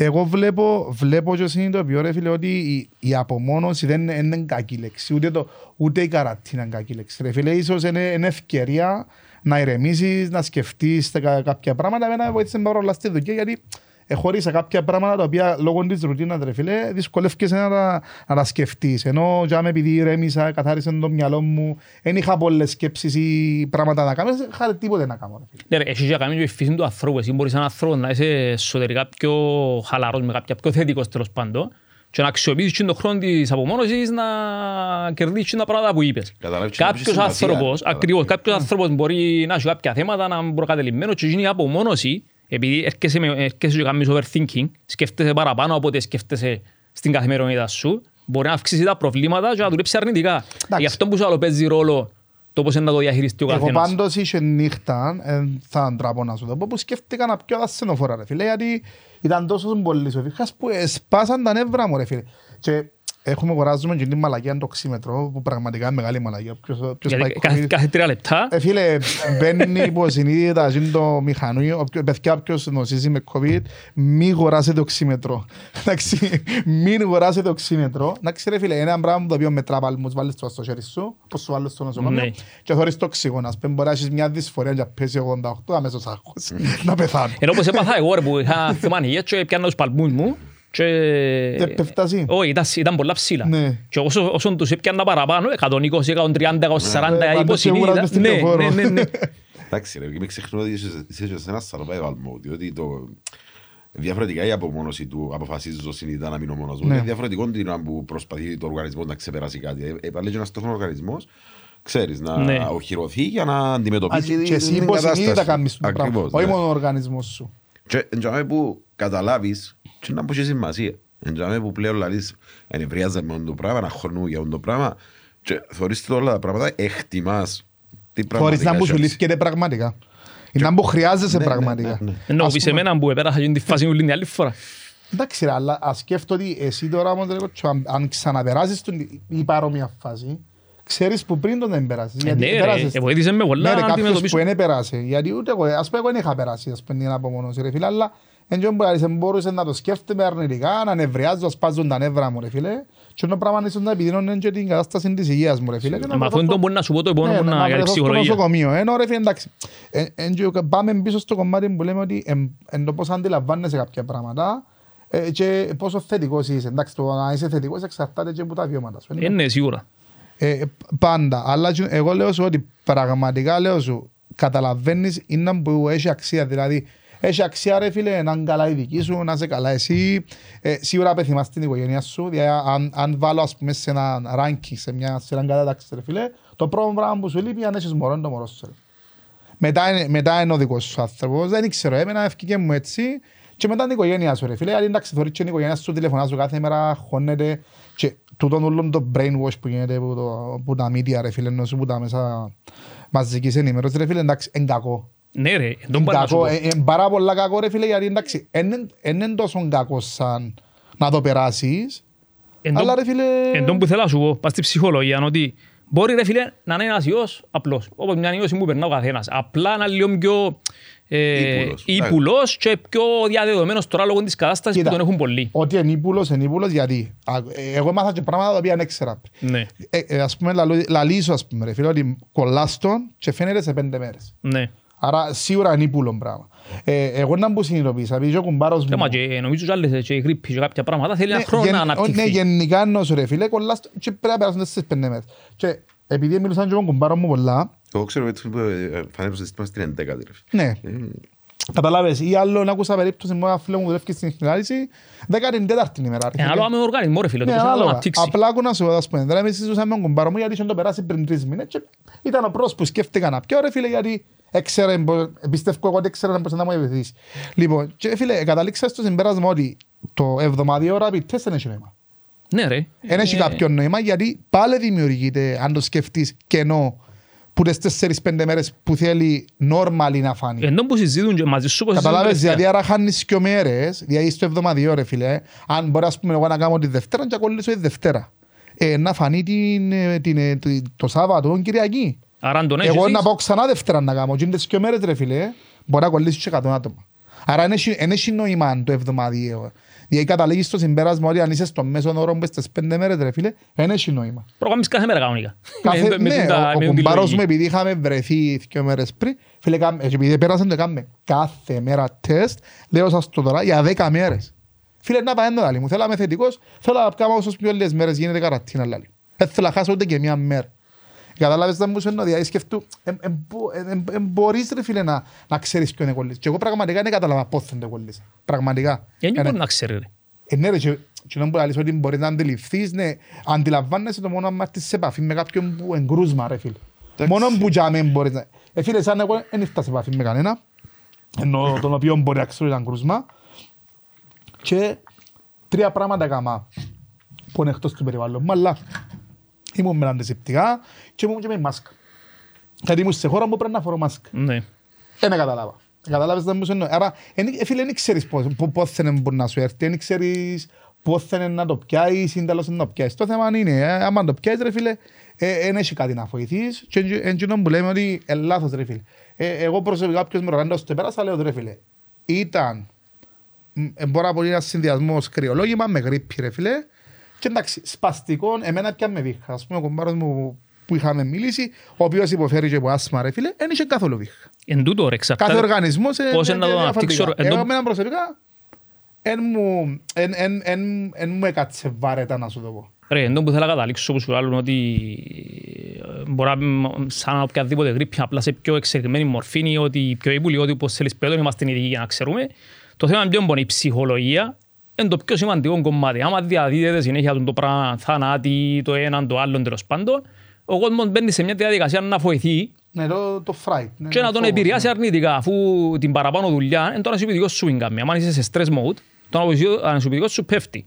Εγώ βλέπω, βλέπω και συνειδητοποιώ ρε φίλε ότι η, η απομόνωση δεν είναι, είναι κακή λέξη, ούτε, το, ούτε η καρατίνα είναι κακή λέξη. Ρε φίλε, ίσως είναι, είναι ευκαιρία να ηρεμήσεις, να σκεφτείς κα, κάποια πράγματα, εμένα βοήθησε πάρα όλα στη δουλειά, γιατί χωρίσα κάποια πράγματα τα οποία λόγω της ρουτίνας ρε φίλε δυσκολεύκεσαι να, να, να τα σκεφτείς. Ενώ για με επειδή ηρέμησα, καθάρισε το μυαλό μου, δεν είχα πολλές σκέψεις ή πράγματα να κάνω, δεν είχα τίποτε να κάνω. Ναι ρε, εσύ για καμία φύση του ανθρώπου, εσύ μπορείς σαν άνθρωπο να είσαι εσωτερικά πιο χαλαρός, με κάποια πιο θετικός τέλος πάντων, και να αξιοποιήσεις τον χρόνο της απομόνωσης να κερδίσεις τα πράγματα που είπες. Κάποιος άνθρωπος, ακριβώς, κάποιος άνθρωπος μπορεί να έχει κάποια θέματα, να είναι προκατελημμένος και γίνει η απομόνωση. Επειδή έρχεσαι, έρχεσαι και κάνεις overthinking, σκέφτεσαι παραπάνω από ό,τι σκέφτεσαι στην καθημερινότητα σου, μπορεί να αυξήσει τα προβλήματα και να δουλέψει αρνητικά. Γι' αυτό που σου άλλο παίζει ρόλο το πώς είναι να το διαχειριστεί ο καθένας. Εγώ πάντως είχε νύχτα, θα ντραπώ να σου το πω, που σκέφτηκα να πιω ασθενοφόρα ρε φίλε, γιατί ήταν τόσο πολλοί σοφίχας που σπάσαν τα νεύρα μου ρε φίλε. Και έχουμε κοράζουμε και την μαλακία το οξύμετρο, που πραγματικά είναι μεγάλη μαλακία. Κάθε τρία λεπτά. Φίλε, μπαίνει υποσυνείδητα το μηχανείο, όποιος νοσίζει με COVID, μην κοράζετε οξύμετρο. Μην κοράζετε οξύμετρο. Να ξέρετε φίλε, ένα πράγμα το οποίο μετρά παλμούς, βάλεις το στο χέρι σου, όπως σου βάλεις στο νοσοκομείο, και θωρείς το οξυγόνο. Ας πούμε, μπορεί να έχεις μια δυσφορία να πέσει ογδόντα οκτώ, αμέσως άγχος, να πεθάνω. Ενώ όπως έπαθα εγώ, που είχα θυμάνει, έτσι έπιανα τους παλμούς μου. Όχι, ήταν πολλά ψηλά. Και όσον τους έπιανα παραπάνω, εκατόν είκοσι, εκατόν τριάντα, εκατόν σαράντα, είκοσι. Εντάξει, μην ξεχνώ ότι είσαι ένα σαρπάει βαλμό, διότι διαφορετικά η απομόνωση του αποφασίζω συνειδητά να μείνω μόνος μου. Διαφορετικό είναι που προσπαθεί το οργανισμό να ξεπεράσει κάτι. Επαλέγει ένας τόσο οργανισμός, ξέρεις, να οχυρωθεί για να αντιμετωπίσει την κατάσταση. Και εσύ υποσυνείδητα κάνεις το πράγμα, όχι μόνο ο οργανισμός σου. Και εντιαμέ που καταλάβεις, και να πω και σημασία. Εντιαμέ που πλέον λαλείς, ενευριάζεσαι με το πράγμα, να χωνούν για το πράγμα. Και θεωρείς όλα τα πράγματα, εκτιμάς. Χωρίς να μου σου λύσκεται πραγματικά. Είναι να μου χρειάζεσαι πραγματικά. Ενώ σε εμένα που πέρασε την φάση μου λύνει άλλη φορά. Εντάξει ρε, αλλά ας σκέφτω ότι εσύ τώρα αν ξαναπεράσεις η παρόμοια φάση, ξέρεις που πριν τον δεν περάσεις. Ναι ρε, βοήθησε με πολλά να αντιμετωπίσω. Ναι ρε, κάποιος που δεν περάσε. Γιατί ούτε εγώ, ας πω εγώ δεν είχα περάσει, ας πω την απομονώση ρε φίλε, αλλά δεν μπορούσε να το σκέφτομαι αρνητικά, να νευριάζω, να σπάζουν τα νεύρα μου ρε φίλε. Και το πράγμα ίσως να επιδεινώνει και την κατάσταση της υγείας μου ρε φίλε. Μα αυτό είναι το μπορεί να σου πω το επόμενο να κάνει ψυχολογία. Ενώ ρε φίλε εντάξει, πάμε πίσω στο κομμάτι που λέμε ότι εν το πώς αντιλαμβάνεσαι κάποια πράγματα και πόσο θετικός είσαι. Εντάξει, το να είσαι θετικός εξαρτάται και από τα βιώματα σου. Είναι σίγουρα. Πάντα, αλλά εγώ λέω σου ότι πραγματικά λέω σου καταλαβαίνεις είναι που έχει αξία, δηλαδή έχει αξία ρε φίλε να είναι καλά η δική σου, να είσαι καλά εσύ. Ε, σίγουρα πεθυμάς την οικογένεια σου. Δηλαδή, αν, αν βάλω ας πούμε, σε έναν ranking, σε, μια, σε έναν κατάταξη ρε φίλε, το πρώτο πράγμα που σου λείπει αν έχεις μωρό είναι το μωρό σου. Ρε. Μετά, μετά είναι ο δικός σου άνθρωπος, δεν ξέρω, εμένα ευκήκε μου έτσι. Και μετά είναι η οικογένειά σου ρε φίλε. Αν εντάξει θεωρείς και η οικογένειά σου, τηλεφωνά σου κάθε μέρα, χώνεται. Και τούτον όλο το brainwash που γίνεται από, το, από τα media ρε φίλε, ενώ σου που τα μέσα μαζικής ενημέρωσης ρε φίλε, εντάξει, είναι κακό. Ναι ρε, δεν μπορεί να σου πω. Είναι πάρα πολλά κακό ρε φίλε, γιατί εντάξει, είναι τόσο κακό σαν να το περάσεις. Αλλά ρε φίλε... Εν τόν που θέλω να σου πω, πας στη ψυχολογία, ότι μπορεί ρε φίλε να είναι ένας ιός απλός. Όπως μια ιόση που περνά ο καθένας. Απλά να λίγο πιο ύπουλος και πιο διαδεδομένος τώρα λόγω της κατάστασης που τον έχουν πολλοί. Ότι είναι ύπουλος, είναι ύπουλος γιατί. Εγώ μάθα και πράγματα τα οποία δεν έξερα. Ας πούμε, λαλήσω ας πούμε ρε φίλε, ότι κολλάς τον και φαίνεται σε πέντε μέρες. Άρα σίγουρα είναι ύπουλο πράγμα. Εγώ να μπω συνειδητοποίησα, επειδή ο κουμπάρος μου... Νομίζω και άλλες και η γρήπη και κάποια πράγματα θέλει ένα χρόνο να αναπτυχθεί. Ναι, γενικά νόσο ρε φίλε, κολλάς και πρέπει να περάσουν στις πέντε μέρες. Και επειδή μιλούσαν και ο κουμπάρος μου πολλά... Εγώ ξέρω ότι φανέρωσε σύστημα στην εντεκάτη ρε φίλε. Ναι. Καταλάβες, ή άλλο να ακούσα περίπτωση με ένα φίλο μου που δουλεύει στην εκκληράριση δέκατη τέταρτη ημέρα. Ένα άλλο με οργανισμό ρε φίλε, το πώς να το αναπτύξει. Απλά ακούω να σου πω, δηλαδή εμείς ζούσαμε με τον κουμπάρο μου γιατί είχαν το περάσει πριν τρεις μήνες και ήταν ο πρόσωπος που σκέφτηκα να πιω ρε φίλε γιατί πιστεύω εγώ ότι έξερα πώς να μου ευηθείς. Λοιπόν, και φίλε, καταλήξα στο συμπέρασμα ότι το εβδομαδιαίο rapid test δεν έχει νόημα. Ναι ρε. Δεν έχει κάποιο νόημα γιατί πάλι δημιουργείται, αν το σκεφτείς, κενό που τις τέσσερις πέντε μέρες που θέλει νόρμαλη να φάνει. Ενώ που συζητούν και μαζί σου. Καταλάβες, δηλαδή άρα χάνεις και μέρες, δηλαδή στο εβδομαδιαίο ρε φίλε, αν μπορώ ας πούμε εγώ να κάνω τη Δευτέρα και ακολουθήσω τη Δευτέρα. Ε, να φανεί την, την, την, το Σάββατο, την Κυριακή. Άρα, εγώ έχεις... να πάω ξανά Δευτέρα να κάνω, και είναι τις και μέρες ρε φίλε, μπορεί να κολλήσεις και εκατό άτομα. Άρα δεν έχει νόημα το εβδομαδιαίο. Γιατί καταλήγεις στο συμπέρασμα ότι αν είσαι στο μέσον όρο που στις πέντε μέρες ρε φίλε, δεν έχει νόημα. Προγραμμείς κάθε μέρα κανονικά. Κάθε, ναι, ο κουμπάρος μου επειδή είχαμε βρεθεί δύο μέρες πριν, φίλε, επειδή πέρασαν το κάνουμε κάθε μέρα τεστ, λέω σας το τώρα για δέκα μέρες. Φίλε, να πάνε λάλη μου, θέλω να είμαι θετικός, θέλω να κάνω όσες πιο όλες μέρες γίνεται καρατίνα λάλη. Δεν θέλω να χάσω ούτε και μία μέρα. Καταλάβες να μου σου εννοώ, δηλαδή σκεφτού, μπορείς ρε φίλε να ξέρεις ποιον εκολλείς. Και εγώ πραγματικά δεν καταλαβα πώς θα εκολλείς. Πραγματικά. Γιατί μπορεί να ξέρει ρε. Ε ναι ρε, και να μπορείς ότι μπορείς να αντιληφθείς, ναι, αντιλαμβάνεσαι το μόνο αν μάθεις σε επαφή με κάποιον που εγκρούσμα ρε φίλε. Μόνο που για μένα μπορείς να... Ε φίλε, σαν εγώ δεν ήρθα σε επαφή με κανένα, ενώ τον οποίο μπορεί να ξέρει ένα εγκρούσμα. Και τρία πράγματα έκανα που είναι εκτός του περιβάλλον. Ήμουν με αντισηπτικά και ήμουν και με μάσκα. Γιατί ήμουν σε χώρα που πρέπει να φορώ μάσκα. Ναι. Δεν με καταλάβα. Καταλάβες να μου σου εννοώ. Άρα, φίλε, δεν ξέρεις πώς θα μπορεί να σου έρθει, δεν ξέρεις πώς θα είναι να το πιάσεις ή τέλος να το πιάσεις. Το θέμα είναι, άμα το πιάσεις ρε φίλε, δεν έχει κάτι να φοηθείς και εντύνον που λέμε ότι είναι λάθος ρε φίλε. Εγώ προσωπικά ποιος με ρωτάνε όσο το πέρασα, λέω ρε φίλε, ήταν μπορεί να πω ένας συνδυασμός κρυολόγημα με γρήπη ρε φίλε. Και εντάξει, σπαστικών, εμένα πια με βήχα. Ας πούμε, ο κομπάρος μου που είχαμε μιλήσει, ο οποίος υποφέρει και από άσμα, ρε φίλε, δεν είχε καθόλου βήχα. Εν τούτο, ρε, εξαρτάται. Κάθε οργανισμός... Πώς είναι να το αναπτύξω... Εγώ, εμένα προσωπικά, Εν μου έκατσε βαρετά να σου το πω. Ρε, εντός που θέλω να καταλήξω που σου λάλλουν ότι μπορεί σαν οποιαδήποτε γρήπη απλά σε πιο εξερτημένη μορφή είναι ότι πιο ύπουλοι, ότι όπως θέλεις ποιότητα είμαστε ειδικοί για να ξέρουμε. Το θέμα είναι πιο μόνο η ψυχολογία, είναι το πιο σημαντικό κομμάτι. Άμα διαδίδεται συνέχεια το πράγμα, θανάτη, το έναν, το άλλον, τέλος πάντων, ο κόσμος μπαίνει σε μια διαδικασία να βοηθεί ναι, το, το fright, ναι, και να τον επηρεάσει αρνητικά, αφού την παραπάνω δουλειά είναι το ανασυπητικό σου εγκάμια. Αν είσαι σε stress mode, το ανασυπητικό σου πέφτει.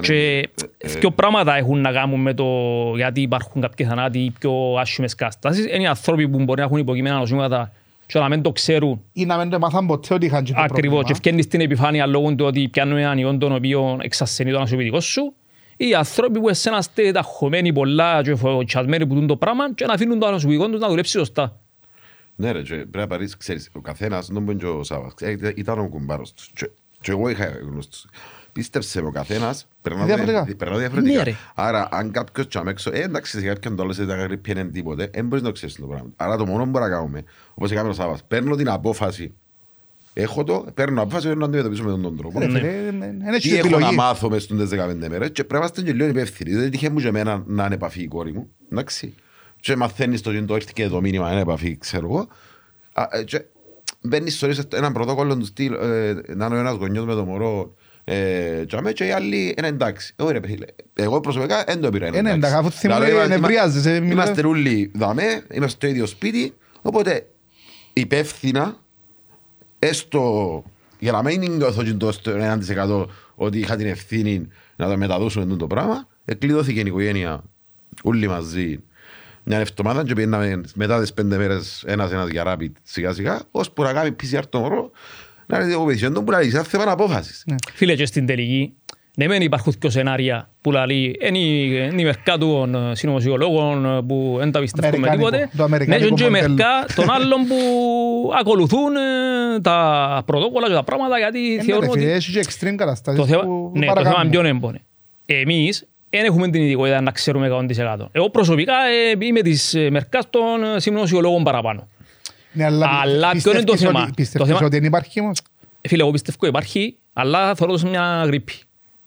Και δύο πράγματα έχουν να κάνουν με το γιατί υπάρχουν κάποιοι θανάτοι, πιο άσχημες καταστάσεις. Είναι οι άνθρωποι που μπορεί να έχουν υποκειμένα νοσήματα και να μην το ξέρουν. Ή να μην το μάθαν ποτέ ότι είχαν και το πρόβλημα. Ακριβώς. Και ευκένεις την επιφάνεια λόγω του ότι πιάνουν έναν ιόν τον οποίο εξασθενεί το ανασωπητικό σου. Ή οι άνθρωποι που εσένα είστε ταχωμένοι πολλά και φοτσιασμένοι που δουν το πράγμα και να αφήνουν το ανασωπητικό τους να δουλέψει σωστά. Ναι ρε, πρέπει να πάρεις, ξέρεις, ο καθένας δεν μπορεί ο Σάββας. Ήταν ο κουμπάρος τους. Και εγώ είχα γνωστούς. Πίστεψε με, ο καθένας περνάω διαφορετικά. Άρα αν κάποιος τσάμε έξω, εντάξει σε κάποιον το άλλο σε τα γρήπη είναι τίποτε, δεν μπορείς να ξέρεις το πράγμα. Άρα το μόνο που μπορούμε να κάνουμε, όπως έκαμε ο Σάββας, παίρνω την απόφαση. Έχω το, παίρνω απόφαση να αντιμετωπίσω με τον τρόπο. Τι έχω να μάθω μες στις δεκαπέντε μέρες και πρέπει να είστε και λίγο υπεύθυνοι. Δεν τυχαίνει μου και εμένα να είναι επαφή η κόρη μου. Εντάξει. Και μαθαίνεις το ότι έρχεται και το μήνυμα είναι επαφή, ξέρω εγώ. Μπαίνεις σε έναν πρωτόκολλο του στυλ, να είναι ο ένας γονιός με το μωρό και οι άλλοι είναι εντάξει. Εγώ προσωπικά δεν το πήρα είναι εντάξει. Αφού θυμούνται νευριάζεις. Είμαστε ρούλοι δαμέ, είμαστε στο ίδιο σπίτι, οπότε υπεύθυνα, έστω για να μην νιώθω στο ένα τοις εκατό ότι είχα την ευθύνη να τα μεταδώσουμε το πράγμα, εκλειδώθηκε η οικογένεια όλοι μαζί. Μια εβδομάδα και πήγαμε μετά τις πέντε μέρες ένας-ένας για ράπιτ σιγά σιγά, ώσπου να κάνει πι σι αρ το μωρό, να είναι δύο παιδιών που να λύσει, θα θέμα απόφασης. Φίλε και στην τελική, ναι μεν υπάρχουν και σενάρια που λαλεί, είναι η μερικά των συνωμοσιολόγων που δεν τα πιστευκούμε τίποτε, ναι και μερικά των άλλων που ακολουθούν τα πρωτόκολλα και τα πράγματα γιατί θεωρούν ότι... Είναι και extreme καταστάσεις που παρακάνουν. Εμείς δεν έχουμε την ειδικότητα να ξέρουμε εκατό τοις εκατό. Εγώ προσωπικά ε, είμαι της ε, μερκάς των συνωμοσιολόγων παραπάνω. Ναι, αλλά αλλά ποιο είναι το θέμα. Πιστεύεις ότι δεν υπάρχει όμως? Φίλε, εγώ πιστεύω ότι υπάρχει, αλλά θέλω σε μια γρήπη.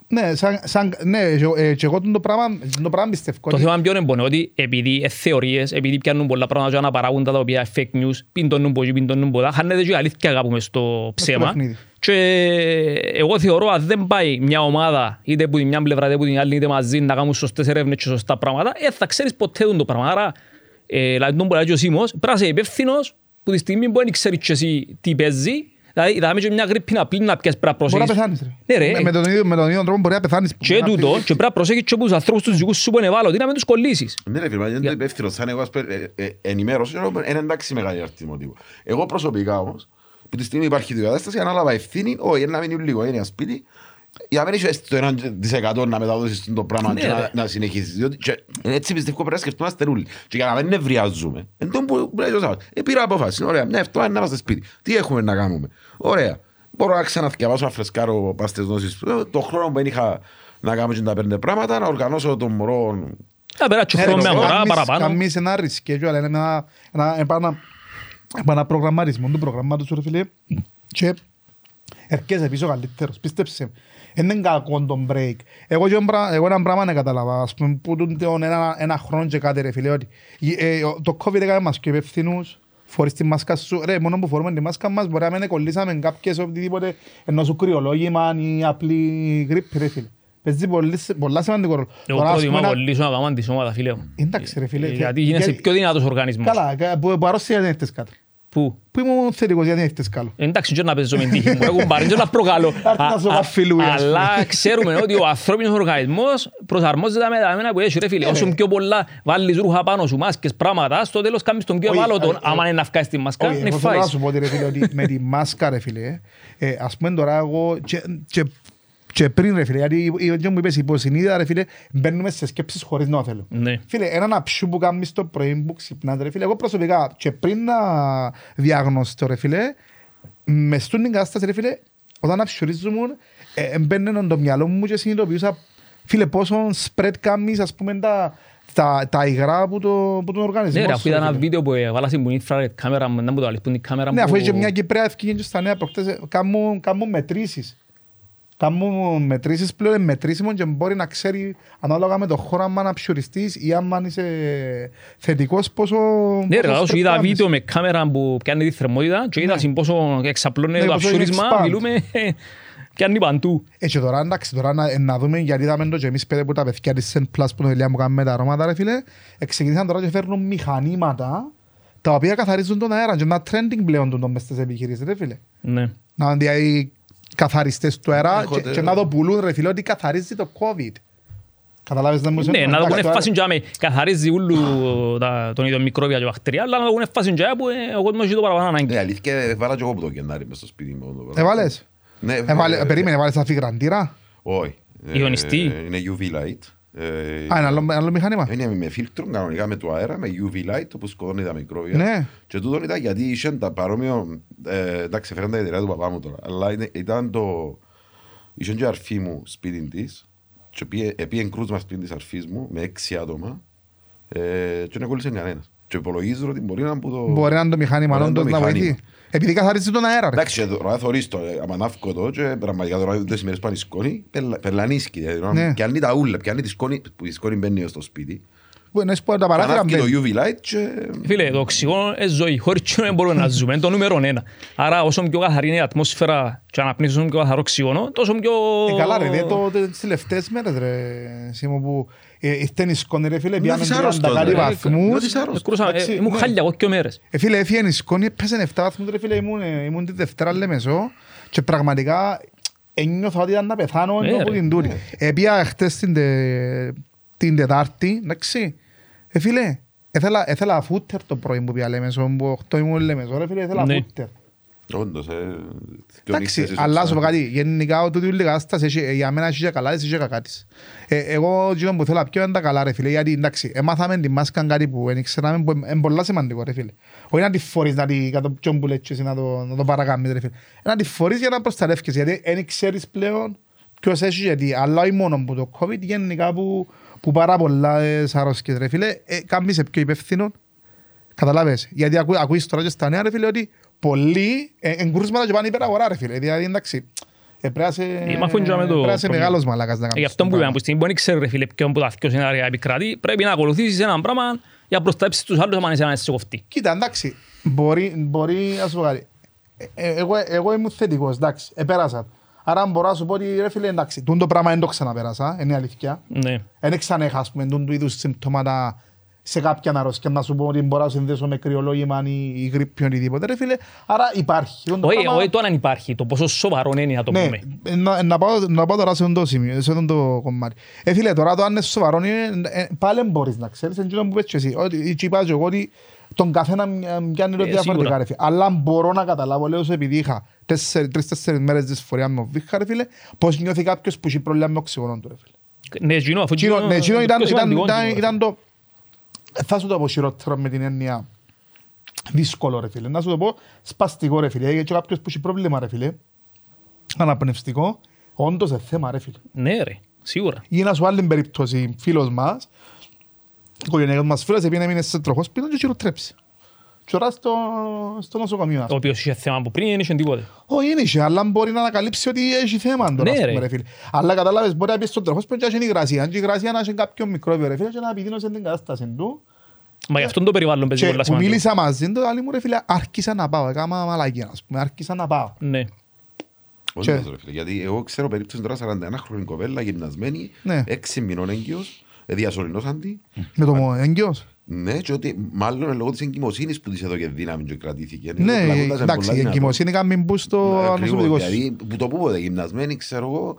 Ναι, σαν, σαν, ναι ε, και εγώ το πράγμα, το πράγμα πιστεύω. Το θέμα ποιο είναι ότι επειδή ε, θεωρίες, επειδή πιάνουν πολλά πράγματα και αναπαράγουν τα οποία είναι fake news, πιντώνουν πολύ, πιντώνουν πολλά, χάνεται και η αλήθεια αγάπη στο ψέμα. Και εγώ θεωρώ αν δεν πάει μια ομάδα, είτε που την μια πλευρά, είτε που την άλλη, είτε μαζί να κάνουν σωστές έρευνες και σωστά πράγματα, ε, θα ξέρεις ποτέ το πράγμα. Άρα, ε, δηλαδή τον μπορεί να είσαι πρέπει να είσαι υπεύθυνος που τη στιγμή μπορεί να ξέρεις και εσύ τι παίζει. Δηλαδή, θα είσαι μια γρήπη να πλύνει να πιάσεις πρέπει να προσέχεις. Μπορεί να πεθάνεις. Ναι, ρε. Με τον ίδιο, με τον ίδιο τρόπο μπορεί να πεθάνεις. Και τούτο, και πρέπει να προσέχεις και τους ανθρώπους τους δικούς σου που είναι ευάλωτοι, να μην τους κολλήσεις. Ναι ρε φίλμα, δεν το υπεύθυνος, σαν εγώ ενημέρωσης, είναι εντάξει μεγάλη αρτιμοτήπου. Εγώ προσωπικά όμως, που τη στιγμή υπάρχει τη κατάσταση, ανάλαβα ευθύνη, όχι, να μείνει λίγο έννοια σπίτι, για να μην είσαι στο ένα τοις εκατό να μεταδώσεις το πράγμα και να συνεχίσεις. Διότι έτσι πιστεύω πρέπει να σκεφτούμαστε όλοι. Και για να μην νευριάζουμε. Εν τόν που λέει ο Σάββας, πήρα απόφαση. Ωραία, μια εβδομάδα να είμαστε σπίτι. Τι έχουμε να κάνουμε? Ωραία, μπορώ να ξαναθηκιαβάσω, να φρεσκάρω πάστες νόσεις. Το χρόνο που είχα να κάνω και τα πέντε πράγματα, να οργανώσω τον μωρό. Να περάσει χρόνο με αγορά παραπάνω. Καμίς ένα ρίσκε, αλλά είναι ένα προγραμματισμό του προγραμμάτου, ρε φίλε. Και έρχεσαι πίσω καλύτερος, πίστεψε. Είναι κακό το break. Εγώ έναν πράγμα να καταλαβα, ας πούμε, που τον ένα χρόνο και κάτι ρε φίλε, ότι το COVID έκανε μας και υπευθυνούς, φορείς τη μάσκα σου, ρε, μόνο που φορούμε τη μάσκα μας, μπορεί να μην κολλήσαμε κάποιες οτιδήποτε, ενώ σου κρυολόγημα ή απλή γρήπη ρε φίλε. Παίζει πολλά σημαντικό ρόλο. Εγώ πρότειμα κολλήσω να πάμε αντισώματα φίλε. Εντάξει ρε φίλε. Γιατί γίνεσαι πιο δυνατός οργανισμός. Καλά, που αρρώστια δεν έχεις κάτι. Πού ήμουν θετικός γιατί δεν έχεις καλό. Εντάξει, και να παίζω με τύχη μου, έχουν πάρει και να προκαλώ. Αλλά ξέρουμε ότι ο ανθρώπινος οργανισμός προσαρμόζεται με τα μένα που έχει ρε φίλε. Όσο πιο πολλά βάλεις ρούχα πάνω σου, μάσκες, πράγματα, στο τέλος κάνεις τον πιο ευάλωτον. Άμα είναι να βγάλεις τη μάσκα, είναι φάις. Θέλω να σου πω ρε φίλε ότι με τη μάσκα ρε φίλε, ας πούμε τώρα εγώ και πριν ρε φίλε, γιατί μου είπες υποσυνείδητα ρε φίλε, μπαίνουμε σε σκέψεις χωρίς να θέλω. Ναι. Φίλε, έναν αψιού που κάνεις το πρωί που ξυπνάτε ρε φίλε, εγώ προσωπικά και πριν να διαγνωστώ ρε φίλε, μες στον την κατάσταση ρε φίλε, όταν αψιουρίζομαι, ε, μπαίνουν το μυαλό μου και συνειδητοποιούσα, φίλε, πόσο spread κάνεις, ας πούμε, τα... Τα, τα υγρά από, το, από τον οργανισμό. Ναι, αφού ήταν ένα βίντεο που έβαλα στην infrared κάμερα, μετά μου το αληθούν την κάμερα μου. Ναι, αφού είχε μια Κυπρέα ευκήγεν και στα νέα προχτές, κάνουν μετρήσεις. τα μου μετρήσεις πλέον είναι μετρήσιμο και μπορεί να ξέρει ανάλογα με το χώρο άμα να ψιουριστείς ή άμα είσαι θετικός πόσο... Ναι ρε, σου είδα βίντεο με κάμερα που πιάνει τη θερμότητα και είδα πόσο εξαπλώνει το αψιούρισμα, μιλούμε πιάνει παντού. Έτσι τώρα εντάξει, τώρα να δούμε γιατί είδαμε το και εμείς πέρα από τα παιδιά της Σεν Πλάς που κάνουμε τα αρώματα ρε φίλε, ξεκινήσαν τώρα και φέρνουν μηχανήματα τα οποία καθαρίζουν τον αέρα και είναι ένα trending πλέον μες στις επιχειρήσεις ρε φίλε. Καθαριστές του αέρα και, και να το πουλούν ρε φίλε ότι καθαρίζει το COVID. Καταλάβεις να μου σημαίνει. Ναι, να το πούνε φάσιν και άμε καθαρίζει ούλου τον ίδιο μικρόβια και βακτηρία, αλλά να το πούνε φάσιν και άμε που ο κόσμος έχει το παραπάνω ανάγκη. Ναι, αλήθεια βάλα και εγώ που το κενάρι μες στο σπίτι μου. Εβάλες. Περίμενε, βάλες αφή γραντήρα. Όχι. Ιονιστή. Είναι γιου βι light. Α, ένα άλλο μηχανήμα. Είναι με φίλτρο κανονικά με το αέρα, με γιου βι light που σκοτώνει τα μικρόβια. Ναι. Και τούτον ήταν γιατί είχαν τα παρόμοιο, εντάξει φέραν τα εταιρεία του παπά μου τώρα, αλλά ήταν το, είχαν και αρφή μου σπίτι της, και πήγαν κρούσμα σπίτι της αρφής μου με έξι άτομα και δεν κόλλησε κανένας. Και υπολογίζω ότι μπορεί να το... Μπορεί να το μηχάνημα, όντως να βοηθεί. Επειδή καθαρίζει τον αέρα. Εντάξει, τώρα θωρείς το, αμανάφκω το και πραγματικά τώρα δύο σημερές πάνε σκόνη, περλανίσκει. Πιάνει τα ούλα, πιάνει τη σκόνη που η σκόνη μπαίνει στο σπίτι. Ανάφκει το γιου βι light και... Φίλε, το οξυγόνο είναι ζωή, χωρίς και δεν μπορούμε να ζούμε, είναι το νούμερο ένα. Άρα όσο πιο καθαρή είναι η ατμόσφαιρα και αναπνίζουν πιο καθαρό οξυγόνο, τόσο πιο... Καλά ρε, τις τελευταίες μέρες ρε, Σίμω που... Ήρθαν οι σκόνοι ρε φίλε, πιάνουν τριάντα κάτι βαθμούς. Ήμουν χάλια εγώ και μέρες. Φίλε, έφυγαν οι σκόνοι, πέσαν εφτά βαθμούς ρε φίλε, ήμουν τη Δευτέρα Λεμεσό και πραγματικά ένιωθα ότι ήταν να πεθάνω από την τούρη. Επία χτες την Τετάρτη, εντάξει, φίλε, έθελα φούτερ το πρωί που πια Λεμεσό, που οκτώ ήμουν Λεμεσό ρε φίλε, έθελα φούτερ. Όντως, ε... Εντάξει, αλλά σου πω κάτι, γενικά ο τούτιου κατάσταση για μένα είσαι καλά, είσαι και κακά της. Εγώ γύρω που θέλω πιο είναι τα καλά ρε φίλε, γιατί εντάξει, έμαθαμε τη μάσκα κάτι που δεν ξέραμε, που είναι πολύ σημαντικό ρε φίλε. Όχι να τη φορείς, να τη κατοπιόμπουλέτσες ή να το παρακάμεις ρε φίλε. Να τη φορείς για να προστατεύκες, γιατί δεν ξέρεις πλέον ποιος έχει γιατί. Αλλά όχι μόνο που το COVID, γενικά που πάρα πολλά αρρώσκες ρε φίλε, κάνεις πιο υπεύθυνο. Καταλάβες, γιατί ακούεις τώρα και στα νέα ρε φίλε ότι πολλοί εγκρούσματα και πάνε υπεραγορά ρε φίλε, δηλαδή εντάξει, επρέασε μεγάλος μαλάκας να κάνεις. Γι' αυτό που είπαμε, που στην πόνη ξέρω ρε φίλε ποιον που τα αυτοί είναι αρέα επικρατεί, πρέπει να ακολουθήσεις έναν πράγμα για να προστατεύσεις τους άλλους αν είσαι έναν σε κοφτή. Κοίτα, εντάξει, μπορεί να σου πω κάτι, εγώ ήμουν θετικός, εντάξει, επέρασα. Άρα μπορώ να σου πω ότι ρε φίλε εντάξει, το πράγμα δεν το ξαναπέρασα, είναι αλήθεια. Δεν ξανέχα ας πούμε του είδους συμπτώματα σε κάποια αρρώσκεια να σου πω ότι μπορώ να συνδέσω με κρυολόγημα ή γρήπη οτιδήποτε ρε φίλε. Άρα υπάρχει. Όχι το αν υπάρχει, το πόσο σοβαρό είναι να το πούμε. Να πάω τώρα σε αυτό το σημείο, σε αυτό το κομμάτι. Ε φίλε τώρα το αν είναι σοβαρό είναι πάλι μπορείς να ξέρεις, είναι που πες και εσύ. Και είπα και εγώ ότι τον καθένα πιάνει το διαφορετικά ρε φίλε. Αλλά μπορώ να καταλάβω, λέω σου επειδή είχα τρεις-τέσσερις μέρες δυσφορία με βήχα ρε φίλε, πώς νιώθει κάποιος που έχει πρόβλημα με οξυγόνο του ρε φίλε. Θα σου το πω χειρότερο με την έννοια δύσκολο ρε φίλε, να σου το πω σπαστικό ρε φίλε, γιατί κάποιος που έχει πρόβλημα ρε φίλε, αναπνευστικό, όντως είναι θέμα ρε φίλε. Ναι ρε, σίγουρα. Ή να σου άλλη περίπτωση, φίλος μας, οικογενειακός μας φίλος, επειδή έμεινε σε τροχόσπιτο και χειροτρέψει. Και τώρα στο, στο νοσοκομείο. Το οποίο είχε θέμα που πριν, δεν είχε τίποτε. Όχι, δεν είχε, αλλά μπορεί να ανακαλύψει ότι έχει θέμα. Τώρα, ναι, πούμε, ρε. Ρε, αλλά καταλάβες, μπορεί να πει στον τροχός που έχει υγρασία. Αν και υγρασία να έχει κάποιο μικρόβιο, ρε φίλε, και να επιδίνωσε την κατάσταση του. Μα γι' αυτόν το περιβάλλον παίζει πολλά σημαντικά. Μίλησα μαζί του, άλλοι μου ρε φίλε, άρχισα να πάω. Κάμα μαλακία, ας πούμε, άρχισα να πάω. Ναι. Όχι, ρε φίλε, γιατί εγώ ξέρω περίπτωση τώρα σαράντα εννιά χρονών κοπέλα γυμνασμένη, έξι μηνών έγκυος, διασωληνός αντί. Με το έγκυος. Ναι, και ότι μάλλον λόγω της εγκυμοσύνης που της εδώ και δύναμη και κρατήθηκε. Ναι, εντάξει, η εγκυμοσύνη κάνει μπούς στο ανοσοποιητικό σου. Δηλαδή, που το πούποτε, γυμνασμένοι, ξέρω εγώ.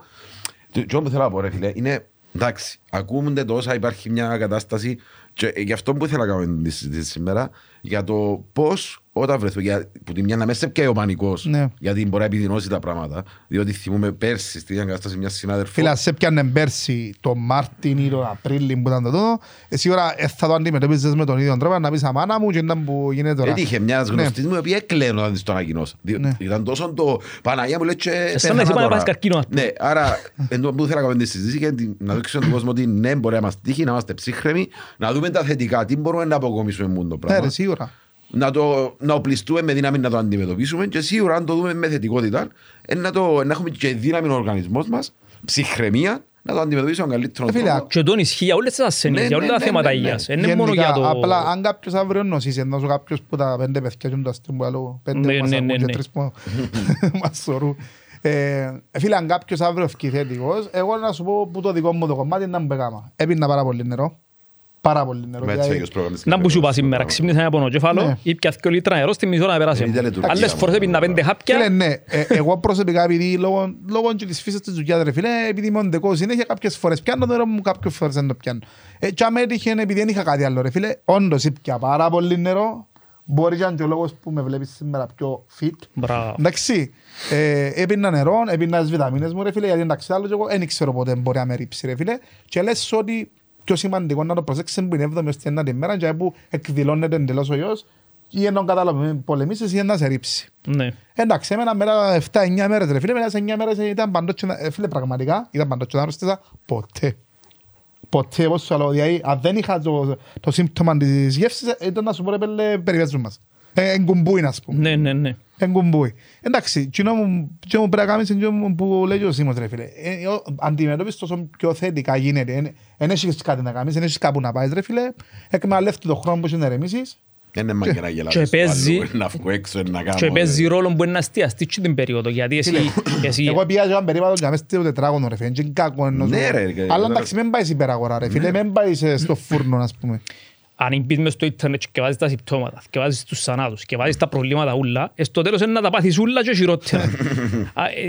Τι όμως θέλω να πω ρε φίλε, είναι, εντάξει, ακούμονται τόσα, υπάρχει μια κατάσταση και γι' αυτό που ήθελα να κάνουμε σήμερα, για το πώς όταν βρεθούμε, που τη μια να μέσα και ο πανικός, ναι. Γιατί μπορεί να επιδεινώσει τα πράγματα, διότι θυμούμε πέρσι στην κατάσταση μια συνάδελφο. Φίλα, σε πιάνε πέρσι το Μάρτιν ή τον Απρίλη που ήταν το τόνο, εσύ ώρα θα το αντιμετωπίζεις με τον ίδιο τρόπο, να πεις αμάνα μου και ήταν που γίνεται τώρα. Γιατί είχε μια γνωστή μου, η οποία έκλαινε όταν το ανακοινώσα. Ναι. Ήταν τόσο το Παναγία μου λέει και πέθανα τώρα. Ναι, άρα ενώ που ήθελα να κάνουμε τη συζήτηση και να δείξουμε τον κόσμο ότι ναι, μπορεί να μας τύχει, να είμαστε ψύχρεμοι, να δούμε τα θετικά, τι μπορούμε να αποκομίσουμε μόνο το πράγμα. να, το, να οπλιστούμε με δύναμη να το αντιμετωπίσουμε και σίγουρα αν το δούμε με θετικότητα να, το, να έχουμε και δύναμη ο οργανισμός μας, ψυχραιμία να το αντιμετωπίσουμε καλύτερο τρόπο. Και τον ισχύει για όλες τις ασθένειες, για όλα τα θέματα υγείας. Είναι μόνο για το... Απλά αν κάποιος αύριο νοσήσει, ενώ κάποιος που τα πέντε παιδιά και τα στέμπου, πέντε μας ακούν και τρεις μας σωρούν. Φίλε, αν κάποιος αύριο ευκυθέτικος, εγώ να σου πω που το δικό μου το κομμάτι είναι να μου πεγάμα. Έπινα πάρα πολύ νερό. Πάρα πολύ νερό. Να μπου σου πας σήμερα, ξύπνησα ένα πονοκέφαλο, ήπια δύο λίτρα νερό στη μισή ώρα να περάσει. Άλλες φορές έπινα πέντε χάπια. Ναι, εγώ προσωπικά επειδή λόγω και της φύσης της δουλειάς, ρε φίλε, επειδή είμαι οντεκός συνέχεια, κάποιες φορές πιάνω το νερό μου, κάποιες φορές δεν το πιάνω. Και αν έτυχε επειδή δεν είχα κάτι άλλο, ρε φίλε, όντως ήπια πάρα πολύ νερό. Μπορεί και αν και ο λόγος που με βλέπεις σήμερα πιο fit. Εντάξει, έπινα νερό, έπινα τις βιταμίνες μου, ρε φίλε, γιατί εντάξει άλλο και εγώ δεν ξέρω πότε μπορεί να με ρίψει, ρε φίλε. Και λες ότι πιο σημαντικό να το προσέξεις που είναι εβδομήντα εννιά ημέρα και που εκδηλώνεται εντελώς ο ιός ή να καταλάβουμε πολεμήσεις ή να σε ρίψει. Εντάξει, εμένα μέρα εφτά εννιά μέρες, ρε φίλε, μετά σε εννιά μέρες ήταν παντότσινα, φίλε, πραγματικά ήταν παντότσινα αρρώστησα ποτέ. Ποτέ, όπως σου λέω, δηλαδή, αν δεν είχα το, το σύμπτωμα της γεύσης, ήταν να σου πω, ρε, περιβέζουν μας. Εγκουμπούιν, ας πούμε. Ναι, ναι, ναι. Εγκουμπούιν. Εντάξει, κοινό μου πρέπει να κάνεις που λέει ο Σίμος, ρε φίλε. Αντιμετώπισε τόσο πιο θετικά γίνεται. Εν έχεις κάτι να κάνεις, εν έχεις κάπου να πάεις, ρε φίλε. Εκμεταλλεύτηκε τον χρόνο που είσαι να ερεμήσεις. Είναι μαγκερά γελάδες να βγω έξω να κάνω. Και παίζει ρόλο που είναι αστιαστή και την περίοδο. Εγώ πιάζω έναν περίπατο και αμέσως το τετράγωνο ρε φίλε. Αλλά εντάξει μην πάει υπεραγορά ρε φίλε, μην πάει στο φούρνο ας πούμε. Αν μπεις μες στο ίντερνετ και βάζεις τα συμπτώματα, και βάζεις τους θανάτους, και βάζεις τα προβλήματα ούλα, στο τέλος είναι να τα πάθεις ούλα και χειρότερα.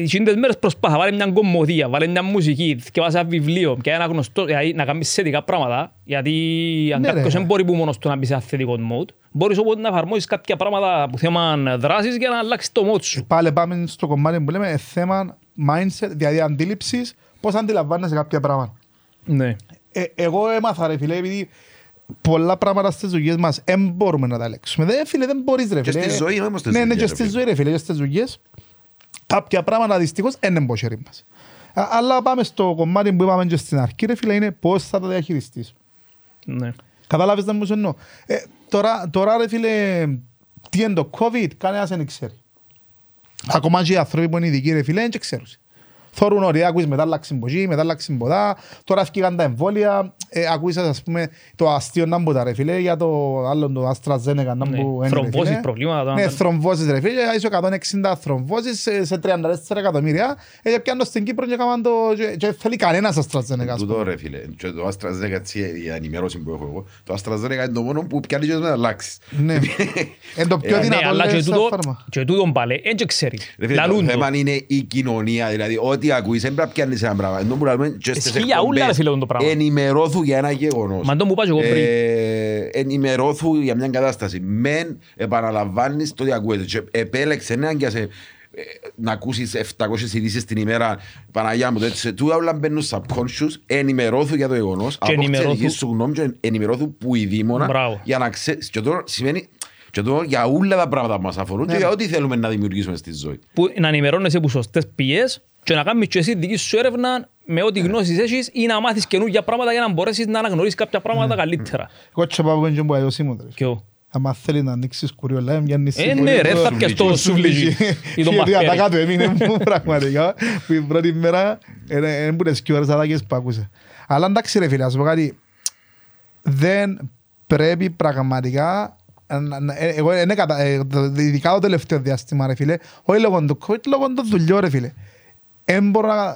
Στις μέρες προσπάθα, βάλε μια κομμωδία, βάλε μια μουσική, και βάζεις ένα βιβλίο, και ένα γνωστό, να κάνεις θετικά πράγματα, γιατί αν κάποιος δεν μπορεί που μόνος του να μπει σε θετικό mode, μπορείς όποτε να εφαρμόσεις κάποια πράγματα που θέλουν δράσεις για να αλλάξεις το mode σου. Πάλι πάμε στο κομμάτι που λέμε θέμα mindset, δηλαδή αντίληψης, πώς αντιλαμβάνεσαι κάποια πράγματα. Εγώ έμαθα ρε φίλε, επειδή πολλά πράγματα στις δουλειές μας δεν μπορούμε να τα λέξουμε. Δεν, φίλε, δεν μπορείς ρε φίλε. Και στη ζωή όμως στις ναι, δουλειές. Ναι, και στη ζωή ρε φίλε, και στις δουλειές. Κάποια πράγματα δυστυχώς δεν είναι πόσχεροι μας. Αλλά πάμε στο κομμάτι που είπαμε και στην αρχή ρε φίλε, είναι πώς θα τα διαχειριστείς. Ναι. Καταλάβεις να μου σου εννοώ. Ε, τώρα, τώρα ρε φίλε, τι είναι το COVID, κανένας δεν ξέρει. Ακόμα και οι άνθρωποι που είναι ειδικοί ρε φίλε, δεν ξέρουν. Θόρουν ωραία, ακούεις μετάλλαξη μπογή, μετάλλαξη μποδά, τώρα έφυγαν τα εμβόλια, ε, ακούεις ας πούμε το αστείο να μπω τα ρε φίλε, για το άλλο το AstraZeneca να μπω ένα ρε φίλε. Προβλήματα. Ναι, θρομβώσεις ρε φίλε, είσαι εκατόν εξήντα θρομβώσεις σε, σε τριάντα τέσσερα εκατομμύρια, ε, πιάνω στην Κύπρο και έκαναν το, και, και θέλει κανένας AstraZeneca ας πούμε. Τούτο ρε φίλε, και το AstraZeneca, έτσι η ενημέρωση που έχω εγώ, το AstraZeneca είναι το μόνο που πιάνει και το μεταλλάξεις. Ναι, είναι το πιο δυνατό. Ότι ακούεις, δεν πρέπει να πιάνεις ένα πράγμα. Ενώ μπορούμε και στις εκπομπές ενημερώθου για ένα γεγονός. Μα το μου πας εγώ πριν. Ενημερώθου για μια κατάσταση. Μεν επαναλαμβάνεις το ότι ακούγεται. Επέλεξε έναν και να ακούσεις επτακόσιες ειδήσεις την ημέρα. Παναγιά μου, τούτα όλα μπαίνουν subconscious. Ενημερώθου για το γεγονός. Απόψε δικής σου γνώμη και ενημερώθου που η δήμονα. Για να ξέρεις. Και τώρα σημαίνει... Και τώρα για όλα τα πράγματα που μας αφορούν ναι, και για ό,τι θέλουμε να δημιουργήσουμε στη ζωή. Που να ενημερώνεσαι από σωστές πηγές και να κάνεις και εσύ δική σου έρευνα με ό,τι ναι, γνώσεις έχεις ή να μάθεις καινούργια πράγματα για να μπορέσεις να αναγνωρίσεις κάποια πράγματα ναι, καλύτερα. Εγώ έτσι πάω και μου αρέσει μου. Κι εγώ. Άμα θέλει να ανοίξεις κουριολά, μια νησί. Ε, ναι ρε, θα πιας το σουβλίγι. Γιατί αντακά του έμεινε μου πραγματικά. Που η πρώτη μέρα δεν μπορείς και ώρες αδάκες που άκουσα. Αλλά εντάξει ρε φίλε, ας πω κάτι. Δεν πρέπει πραγματικά. Εγώ είναι κατα... ειδικά το τελευταίο διάστημα ρε φίλε, όχι λόγω του COVID, λόγω του δουλειού ρε φίλε.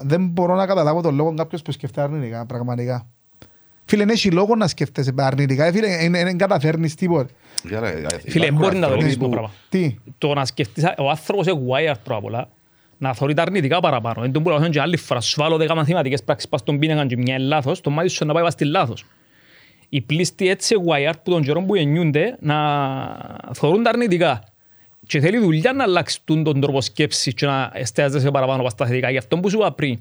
Δεν μπορώ να καταλάβω τον λόγο κάποιος που σκεφτεί αρνητικά πραγματικά. Φίλε, είναι έχει λόγο να σκεφτείς αρνητικά, φίλε, δεν καταφέρνεις τίποτα. Φίλε, μπορεί να το δεις το πράγμα. Τι? Το να σκεφτείς, ο άνθρωπος έχει γουάει άστρο απ' όλα, να θεωρεί τα αρνητικά παραπάνω. Εν τον που λάβουν και άλλη φορά, σου βάλω δέκα μαθηματικές πράξεις, πας στον πίνακα και μια είναι λάθος, το μάτι σου να πάει πας στη λάθος. Οι πλήστοι έτσι γουαϊάρτ που τον καιρό που γεννιούνται να θεωρούν τα αρνητικά. Και θέλει δουλειά να αλλάξει τον τρόπο σκέψης και να εστιάζεσαι παραπάνω από τα θετικά. Γι' αυτό που σου είπα πριν,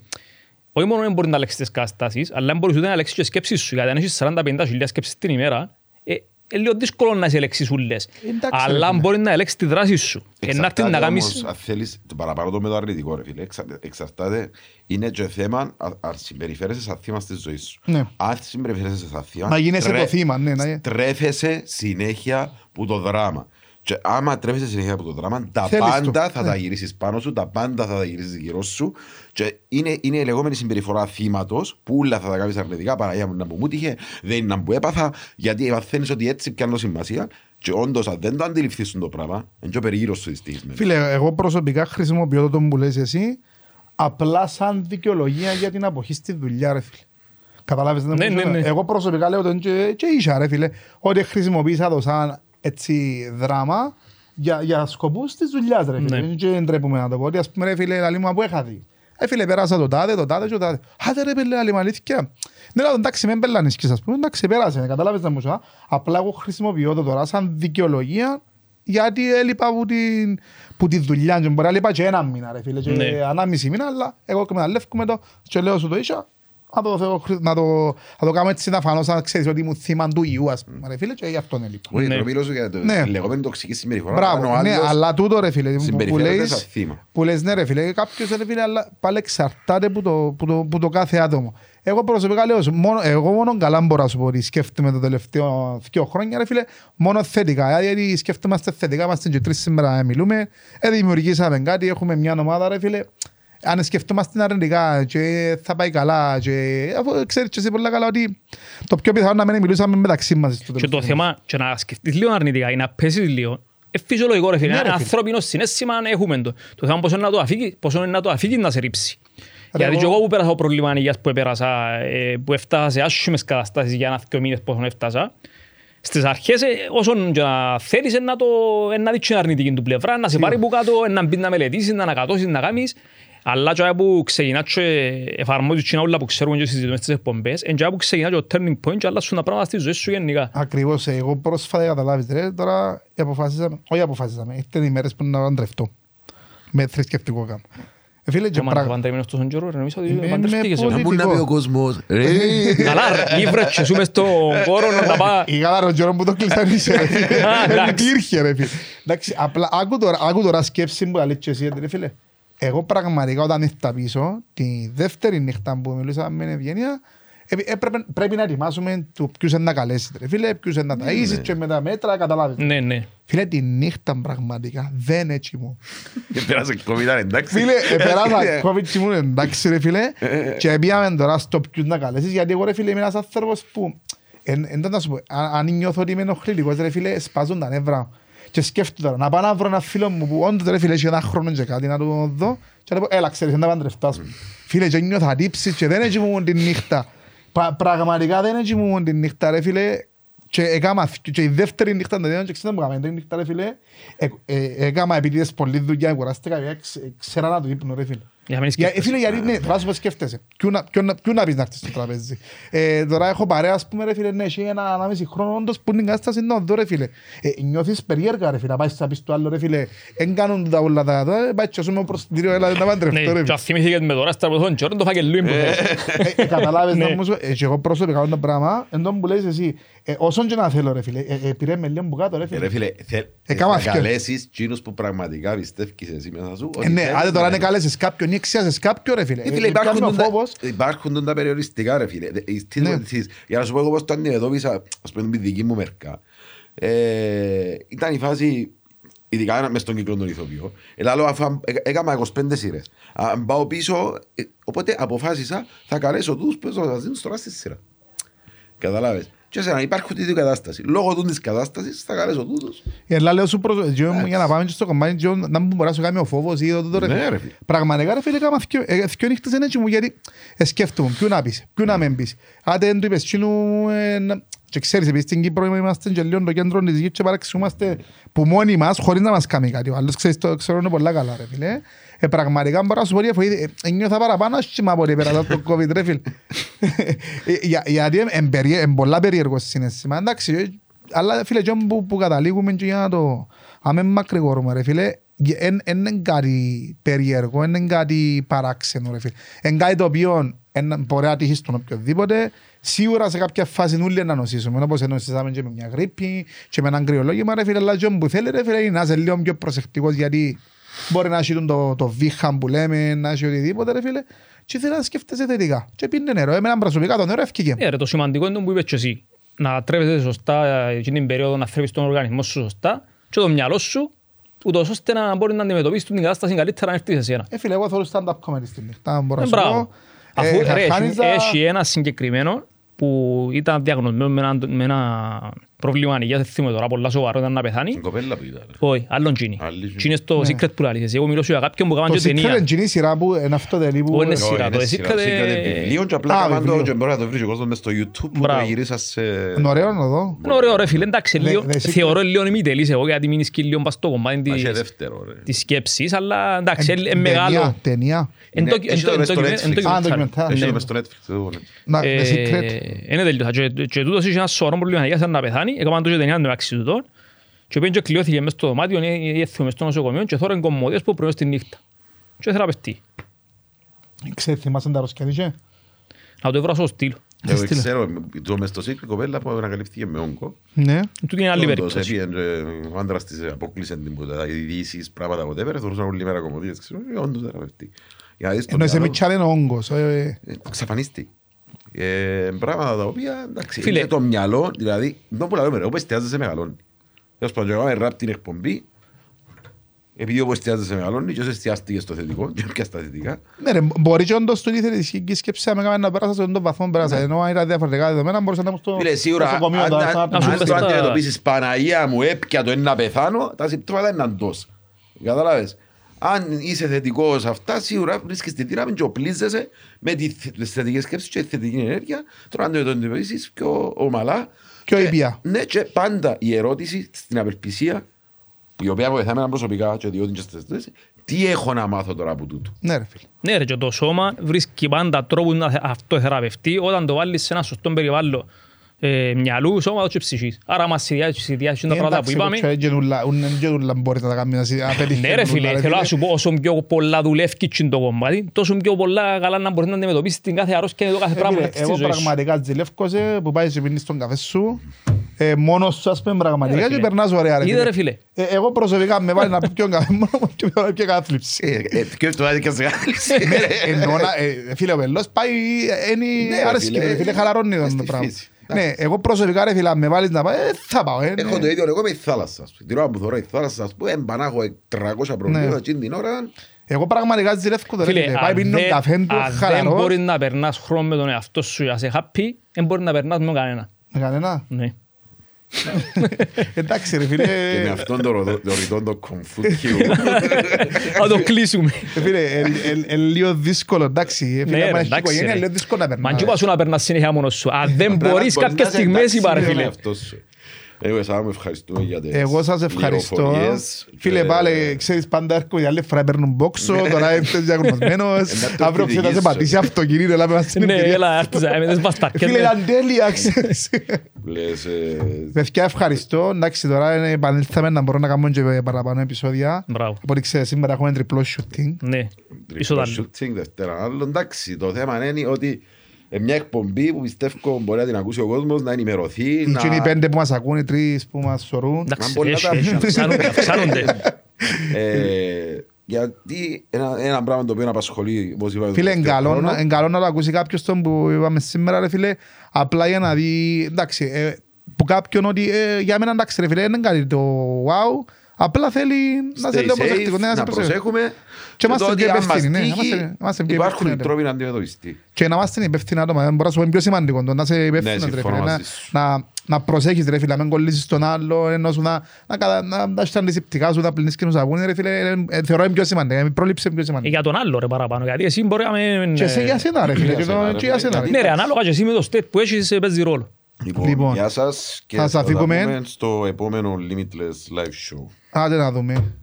όχι μόνο δεν μπορεί να αλλάξει τις καταστάσεις, αλλά δεν μπορείς ούτε να αλλάξει και σκέψεις σου. Γιατί αν έχεις σαράντα πέντε χιλιάδες σκέψεις την ημέρα, ε, είναι λίγο δύσκολο να σε αλλάξεις ούλες. Αλλά μπορεί να αλλάξεις τη δράση σου. Εξαρτάται όμως, αν θέλεις παραπάνω το με το αρνητικό, ρε φίλε, εξαρτάται, είναι και θέμα αν συμπεριφέρεσαι σαν θύμα στη ζωή σου. Αν συμπεριφέρεσαι σαν θύμα, τρέφεσαι συνέχεια που το δράμα. Και άμα τρέφεσαι συνέχεια από το δράμα, τα Θέλεις πάντα το. θα yeah. τα γυρίσεις πάνω σου, τα πάντα θα τα γυρίσεις γύρω σου. Και είναι, είναι η λεγόμενη συμπεριφορά θύματος, που όλα θα τα κάνεις αρνητικά. Παραγία μου να μου τύχε, δεν είναι να μου έπαθα, γιατί μαθαίνεις ότι έτσι πιάνω σημασία. Και όντως, αν δεν το αντιληφθείς το πράγμα, είναι πιο περίγυρο σου δυστυχισμένο. Φίλε, εγώ προσωπικά χρησιμοποιώ το που λες εσύ, απλά σαν δικαιολογία για την αποχή στη δουλειά, ρε φίλε. Καταλάβεις, ναι, ναι, ναι. Εγώ προσωπικά λέω τον και, και ίσα, ρε φίλε, ότι χρησιμοποίησα το σαν έτσι δράμα για, για σκοπούς της δουλειάς, ρε φίλε. Ναι. Και δεν ντρέπουμε να το πω, ότι ας πούμε, ρε φίλε, λαλή μου, από έχα δει. Ε, φίλε, πέρασα το τάδε, το τάδε και το τάδε. Άντε ρε φίλε, λαλή μου, αλήθεια. Ναι, εντάξει, με μπελανίσκεις, ας πούμε, εντάξει, πέρασε, καταλάβεις να μου σου, απλά εγώ χρησιμοποιώ το τώρα σαν δικαιολογία. Γιατί έλειπα που την, που την δουλειά και μπορεί να λείπα και ένα μήνα, ρε φίλε, και ναι. ανάμιση μήνα, αλλά εγώ και μεταλλεύκομαι το και λέω σου το ίσα, να το, να το, να το κάνω έτσι να φανώ σαν ξέρεις ότι μου θύμαν του ιού, ας πούμε, ρε φίλε, και γι' αυτόν έλειπα. Όχι, ναι. τροπήλω σου για το ναι. λεγόμενη τοξική συμπεριφορά. Μπράβο, ναι, αλλά τούτο ρε φίλε, που λες, που λες ναι ρε φίλε, κάποιος ρε φίλε, αλλά πάλι εξαρτάται που το, που το, που το κάθε άτομο. Εγώ προσωπικά λέω, μόνο, εγώ μόνο καλά μπορώ να σου πω ότι σκέφτομαι τα τελευταία δύο χρόνια, ρε φίλε, μόνο θετικά. Γιατί σκέφτομαστε θετικά, είμαστε και τρεις σήμερα μιλούμε, ε, δημιουργήσαμε κάτι, έχουμε μια ομάδα, ρε φίλε. Αν σκέφτομαστε αρνητικά και θα πάει καλά, και, αφού ξέρεις και εσύ πολύ καλά ότι το πιο πιθανό να μην μιλούσαμε μεταξύ μας. Και το θέμα, και να σκεφτείς λίγο αρνητικά ή να πέσεις λίγο, είναι φυσιολογικό, ρε φίλε. Ναι, ρε φίλε. Ανθρώπινο συναίσθημα έχουμε το. Το θέμα πόσο είναι να το αφήγει να σε ρίψει. Γιατί και εγώ που πέρασα το πρόβλημα ανοιγιάς που πέρασα, που έφτασα σε άσχημες καταστάσεις για ένα δύο μήνες πόσο έφτασα, στις αρχές όσον και να θέλεις να, να δείξεις την αρνητική του πλευρά, να σε πάρει που κάτω, να μπει να μελετήσεις, να ανακατώσεις, να κάνεις. Αλλά και που ξεκινά και εφαρμόζεις και όλα που ξέρουμε και συζητούμε στις εκπομπές, και που ξεκινά και το turning point και αλλάσουν τα πράγματα στη ζωή σου γενικά. Ακριβώς, εγώ πρόσφατα καταλάβεις, τώρα αποφασίσαμε, όχι αποφασίσαμε, ήρθαν οι μέρες που να παντρευτώ με θρησκευτικό γάμο. Φίλε, και παντρεμένος τόσο καιρό, νομίζω ότι παντρευτήκες. Να μπουν να πει ο κόσμος, ρε. Καλά, μη βρέξε, σου μες στον κόρο να πάει. Η καλά ρε, καιρό που το κλειστανήσε, ρε. Εντήρχε, ρε, φίλε. Εντάξει, απλά, άκου τώρα σκέψη μου, αλήθεια εσύ, ρε, φίλε. Εγώ πραγματικά όταν ήρθα πίσω, τη δεύτερη νύχτα που μιλούσαμε με Ευγένεια, πρέπει να ετοιμάσουμε του ποιους είναι να καλέσεις, ρε, φίλε, ποιους είναι να ταΐσεις και με τα μέτρα, καταλάβεις. Ναι, ναι. Φίλε, τη νύχτα πραγματικά δεν έτσι μου. Επέρασα COVID, εντάξει. Φίλε, επέρασα COVID μου, εντάξει ρε φίλε. Και πήγαμε τώρα στο ποιους να καλέσεις, γιατί εγώ ρε φίλε είμαι ένας άνθρωπος που, εντός να σου πω, αν νιώθω ότι είμαι ενοχλητικός ρε φίλε, σπάζουν τα νεύρα. Και σκέφτομαι τώρα, να πάω να βρω ένα φίλο μου που όντως ρε φίλε έχει ένα χρόνο και κάτι να το δω και να πω, έλα ξέρεις, να παντρευτάς. Φίλε, και νιώθω αντίψεις και δεν έτσι μου την νύχτα. Πραγματικά δεν έτσι μου την νύχτα ρε φίλε. Και η δεύτερη νύχτα δεν ξέρω να μου την νύχτα ρε φίλε. Έκαμα επίτηδες πολλή δουλειά, κουράστηκα και ξέρα να το δείπνω ρε φίλε. Φίλε, γιατί ναι, τώρα σου πω σκέφτεσαι. Ποιού να πεις να έρθεις στο τραπέζι. Τώρα έχω παρέα, ας πούμε ρε φίλε, ναι, έχει ένα ανάμιση χρόνο όντως που την κατάσταση να δω ρε φίλε. Νιώθεις περίεργα ρε φίλε, να πάεις να πεις το άλλο ρε φίλε. Εν κάνουν τα όλα τα τώρα, πάει και όσο με προστηρίο, έλα να παντρευτώ ρε φίλε. Και θυμήθηκες με τώρα στραπωθόν και όρον το φάκελ λούιν που θέλεις. Καταλάβες να μου σου, και εγώ πρόσωπηκα όλο το πράγμα, εν τόν που λες εσύ. Όσον και να θέλω ρε φίλε, πήρε με λίγο που κάτω ρε φίλε. Ρε φίλε, θα καλέσεις κοινούς που πραγματικά πιστεύεις εσύ μέσα σου. Ναι, άντε τώρα να καλέσεις κάποιον ή εξιάζεις κάποιον ρε φίλε. Υπάρχουν τα περιοριστικά ρε φίλε. Για να σου πω εγώ πως το αντιμετώπισα, ας πούμε την δική μου μερικά. Ήταν η φάση, ειδικά μες στον κύκλο των ηθοποιών. Έκανα είκοσι πέντε σειρές. Αν πάω πίσω, οπότε αποφάσισα θα καλέσω τους που θα σας δίνουν τώρα στη σειρά. Καταλάβες. Και σε να υπάρχουν τέτοια κατάσταση. Λόγω της κατάστασης θα καλέσω τούτους. Ελλά λέω σου προσωπικά, για να πάμε και στο κομμάτι, να μην μπορέσω να κάνω ο φόβος ή το τώρα. Πραγματικά ρε φίλε, κάμα δυο νύχτες είναι έτσι μου, γιατί σκέφτομαι ποιού να πεις, ποιού να με πεις. Άντε εν του είπες, και ξέρεις επίσης στην Κύπρο είμαστε και λίγο το κέντρο της γης και παραξιούμαστε που μόνοι μας χωρίς να μας κάνει κάτι. Ο άλλος ξέρεις το ξέρουν πολλά καλά ρε φίλε. Πραγματικά μπορώ να σου πω ότι νιώθα παραπάνω σχήμα από ότι πέρασα το COVID ρε φίλε. Γιατί είναι πολλά περίεργο συναίσθημα. Εντάξει, αλλά φίλε και που καταλήγουμε και για να το αμέ μακρηγορούμε ρε φίλε. Είναι κάτι περίεργο, είναι κάτι παράξενο ρε φίλε. Είναι κάτι το οποίο μπορεί να τύχει στον οποιοδήποτε. Σίγουρα σε κάποια φάση νουλή να νοσήσουμε, όπως εννοσήσαμε και με μια γρήπη και με έναν κρυολόγημα ρε φίλε, αλλά και όπου θέλει ρε φίλε είναι να είσαι λίγο πιο προσεκτικός, γιατί μπορεί να έχει το, το βήχαν που λέμε, να έχει οτιδήποτε ρε φίλε, και θέλει να σκέφτεσαι θετικά και πίνε νερό, εμένα προσωπικά το νερό έφυγε. Ε, ρε, το σημαντικό είναι που είπες και εσύ, να τρέφεσαι σωστά εκείνη την περίοδο, να θρέφεις τον οργανισμό σου σωστά και το μυαλό σου, ούτως ώστε να μπορεί να αντιμετωπίσεις την κατάσταση καλύτερα να έρθει σε σένα. Ε, φίλε, εγώ θέλω stand-up comedy στην νύχτα, μπορώ να σου πω. Αφού έχει ένα συγκεκριμένο που ήταν διαγνωσμένο με ένα πρόβλημα ανοιγίας, δεν θυμώ τώρα, πολλά σοβαρό, ήταν να πεθάνει. Κοπέλα που ήταν. Όχι, άλλον Gini. Gini είναι στο Secret που λαλείς. Εγώ μιλώ σε κάποιον που κάνουν και ταινία. Το Secret Gini σειρά που είναι αυτό τελεί που... Είναι σειρά, το Secret... Λίγο και απλά κάνω το και μπορώ να το βρεις ο κόσμος μες στο YouTube που το γυρίσα σε... Είναι ωραίο να δω. Είναι ωραίο ρε φίλε, εντάξει, θεωρώ λίγο μη τελείς εγώ γιατί μείνεις και λίγο πας στο κομμάτι της σκέψης, αλλά εντάξει, είναι μεγάλο. Ταινία. Εν το Secret. Έκαναν τόσο ταινία μεταξύ του τώρα και πήγαινε και κλειώθηκε μέσα στο δωμάτιο ή έφυγε μέσα στο νοσοκομείο και τώρα είναι κομμωδίες που προηγούν στη νύχτα και θεραπευτεί. Ξέρετε, θυμάσαι να τα ρωσκιάτησε? Να το έβρασω στυλ. Εγώ ξέρω, το μεστοσύκλη κοπέλα που ανακαλύφθηκε με όγκο. Ναι. Τούτη είναι άλλη περίπτωση. Ο άντρας της αποκλείσε τίποτα, ειδήσεις, πράγματα, whatever, θεωρούσαν όλη μέρα κομμωδίες, ξέρω, όντως θεραπευτεί. Εννοείς εμείς κι άλλο όγκος. Ξαφανίστη. Πράγματα τα οποία, εντάξει, το μυαλό, δηλαδή, δεν που λαλούμε, όπου εστιάζεσαι μεγαλώνει. Ως παντρεγάμε ράπ την εκπομπή, επειδή όπου εστιάζεσαι μεγαλώνει και όσο εστιάστηκε στο θετικό και πια στα θετικά. Ναι ρε, μπορεί και όντως του ήθελε τη σκέψη να με κάνουμε να περάσα στον βαθμό πέρασα, ενώ αν ήταν διαφορετικά δεδομένα μπορούσαν να μου στο κομμείο. Αν το αντιμετωπίσεις Παναγία μου, έπια το είναι να πεθάνω, τα συμπτώματα είναι να ντός. Καταλάβες. Αν είσαι θετικός αυτά, σίγουρα βρίσκεις τη δύναμη και οπλίζεσαι με τις θετικές σκέψεις και τη θετική ενέργεια. Τώρα αν το αντιμετωπίσεις πιο ομαλά. Πιο ήπια. Ναι, και πάντα η ερώτηση στην απελπισία, η οποία βοηθά με προσωπικά και διότι είναι τι έχω να μάθω τώρα από τούτο. Ναι ρε φίλε. Ναι ρε, και το σώμα βρίσκει πάντα τρόπο να αυτοθεραπευτεί όταν το βάλεις σε ένα σωστό περιβάλλον. Μυαλού, σώματος και ψυχής. Άρα μας συνδυάζουν τα πράγματα που είπαμε. Ναι ρε φίλε, θέλω να σου πω όσο πιο πολλά δουλεύει το κομμάτι, τόσο πιο πολλά καλά να μπορείς να αντιμετωπίσεις την κάθε αρρώσκεια και το κάθε πράγμα. Εγώ πραγματικά ζηλεύκωσε που πάει και πίνεις στον καφέ σου, μόνος σου ας πούμε πραγματικά και περνάς ωραία ρε φίλε. Είδε ρε φίλε. Εγώ προσωπικά με βάλει να πιω καφέ μόνο και πιω κατάθλιψη. Και το άδει και σε κατάθλιψη. Φίλε ο Πελός πάει, είναι χαλαρώνει το πράγμα. Ναι, εγώ προσωπικά ρε φίλα, με βάλεις να πάω, θα πάω. Έχω το ίδιο εγώ με η θάλασσα. Την ώρα που θωρώ η θάλασσα, ας πούμε, εμπανάγω τριακόσια προβλήματα εκείνη την ώρα. Εγώ πραγματικά ζηλεύκω το ρε φίλε, πάει πίνω καφέ του, χαλαρώ. Αν δεν μπορείς να περνάς χρόνο με τον εαυτό σου για σε χάπι, δεν μπορείς να περνάς με κανένα. Με κανένα? Ναι. Εντάξει ρε φίλε. Και με αυτόν τον ρητόν το Κομφούκιο. Θα το κλείσουμε. Φίλε, είναι λίγο δύσκολο, εντάξει. Φίλε, άμα έχει οικογένεια, είναι λίγο δύσκολο να περνάς. Μα και είπα σου να περνάς συνέχεια μόνος σου. Αν δεν μπορείς κάποιες στιγμές είπα ρε φίλε. Εγώ σας ευχαριστώ. Φίλε πάλι, ξέρεις πάντα έρχομαι για άλλη φορά παίρνουν μπόξο, τώρα είστε διαγνωσμένος, αύριο ξέρετε σε πατήσει αυτοκίνητο, έλα με μας την εμπειρία. Φίλε, ήταν τέλεια, ξέρεις. Παιδιά, ευχαριστώ. Εντάξει, τώρα επανέλθαμε να μπορώ να κάνουμε και παραπάνω επεισόδια. Οπότε ξέρετε, σήμερα έχουμε τριπλό shooting. Ναι, τριπλό shooting, δεύτερα. Εντάξει, το θέμα είναι ότι μια εκπομπή που πιστεύω μπορεί να την ακούσει ο κόσμος, να ενημερωθεί. Να... Είναι οι πέντε που μας ακούνε, οι τρεις που μας σωρούν. Γιατί ένα πράγμα το οποίο απασχολεί. Φίλε, είναι καλό να το ακούσει κάποιος τον που είπαμε σήμερα, ρε φίλε, απλά για να δει, εντάξει, που κάποιον ότι για μένα εντάξει ρε φίλε, είναι κάτι το wow, απλά θέλει να σε λέω προσεκτικό. Να προσέχουμε. Και να είμαστε και υπεύθυνοι. Και να είμαστε υπεύθυνοι άτομα. Μπορώ να σου πω είναι πιο σημαντικό. Να είσαι υπεύθυνο. Να προσέχεις ρε φίλε. Να μην κολλήσεις τον άλλο. Να έχεις τα αντισηπτικά σου. Να πλυνείς και να σαβούνεις ρε φίλε. Θεωρώ είναι πιο σημαντικό. Η πρόληψη είναι πιο σημαντική. Για τον άλλο ρε παραπάνω. Γιατί εσύ μπορεί να με... Και για σένα ρε φίλε. Ναι ρε, ανάλογα και εσύ με το στέτ που έχεις παίζει ρόλο. Λοιπόν, γεια σας και θα τα πούμε στο επόμενο Limitless Live Show. Άντε να δούμε.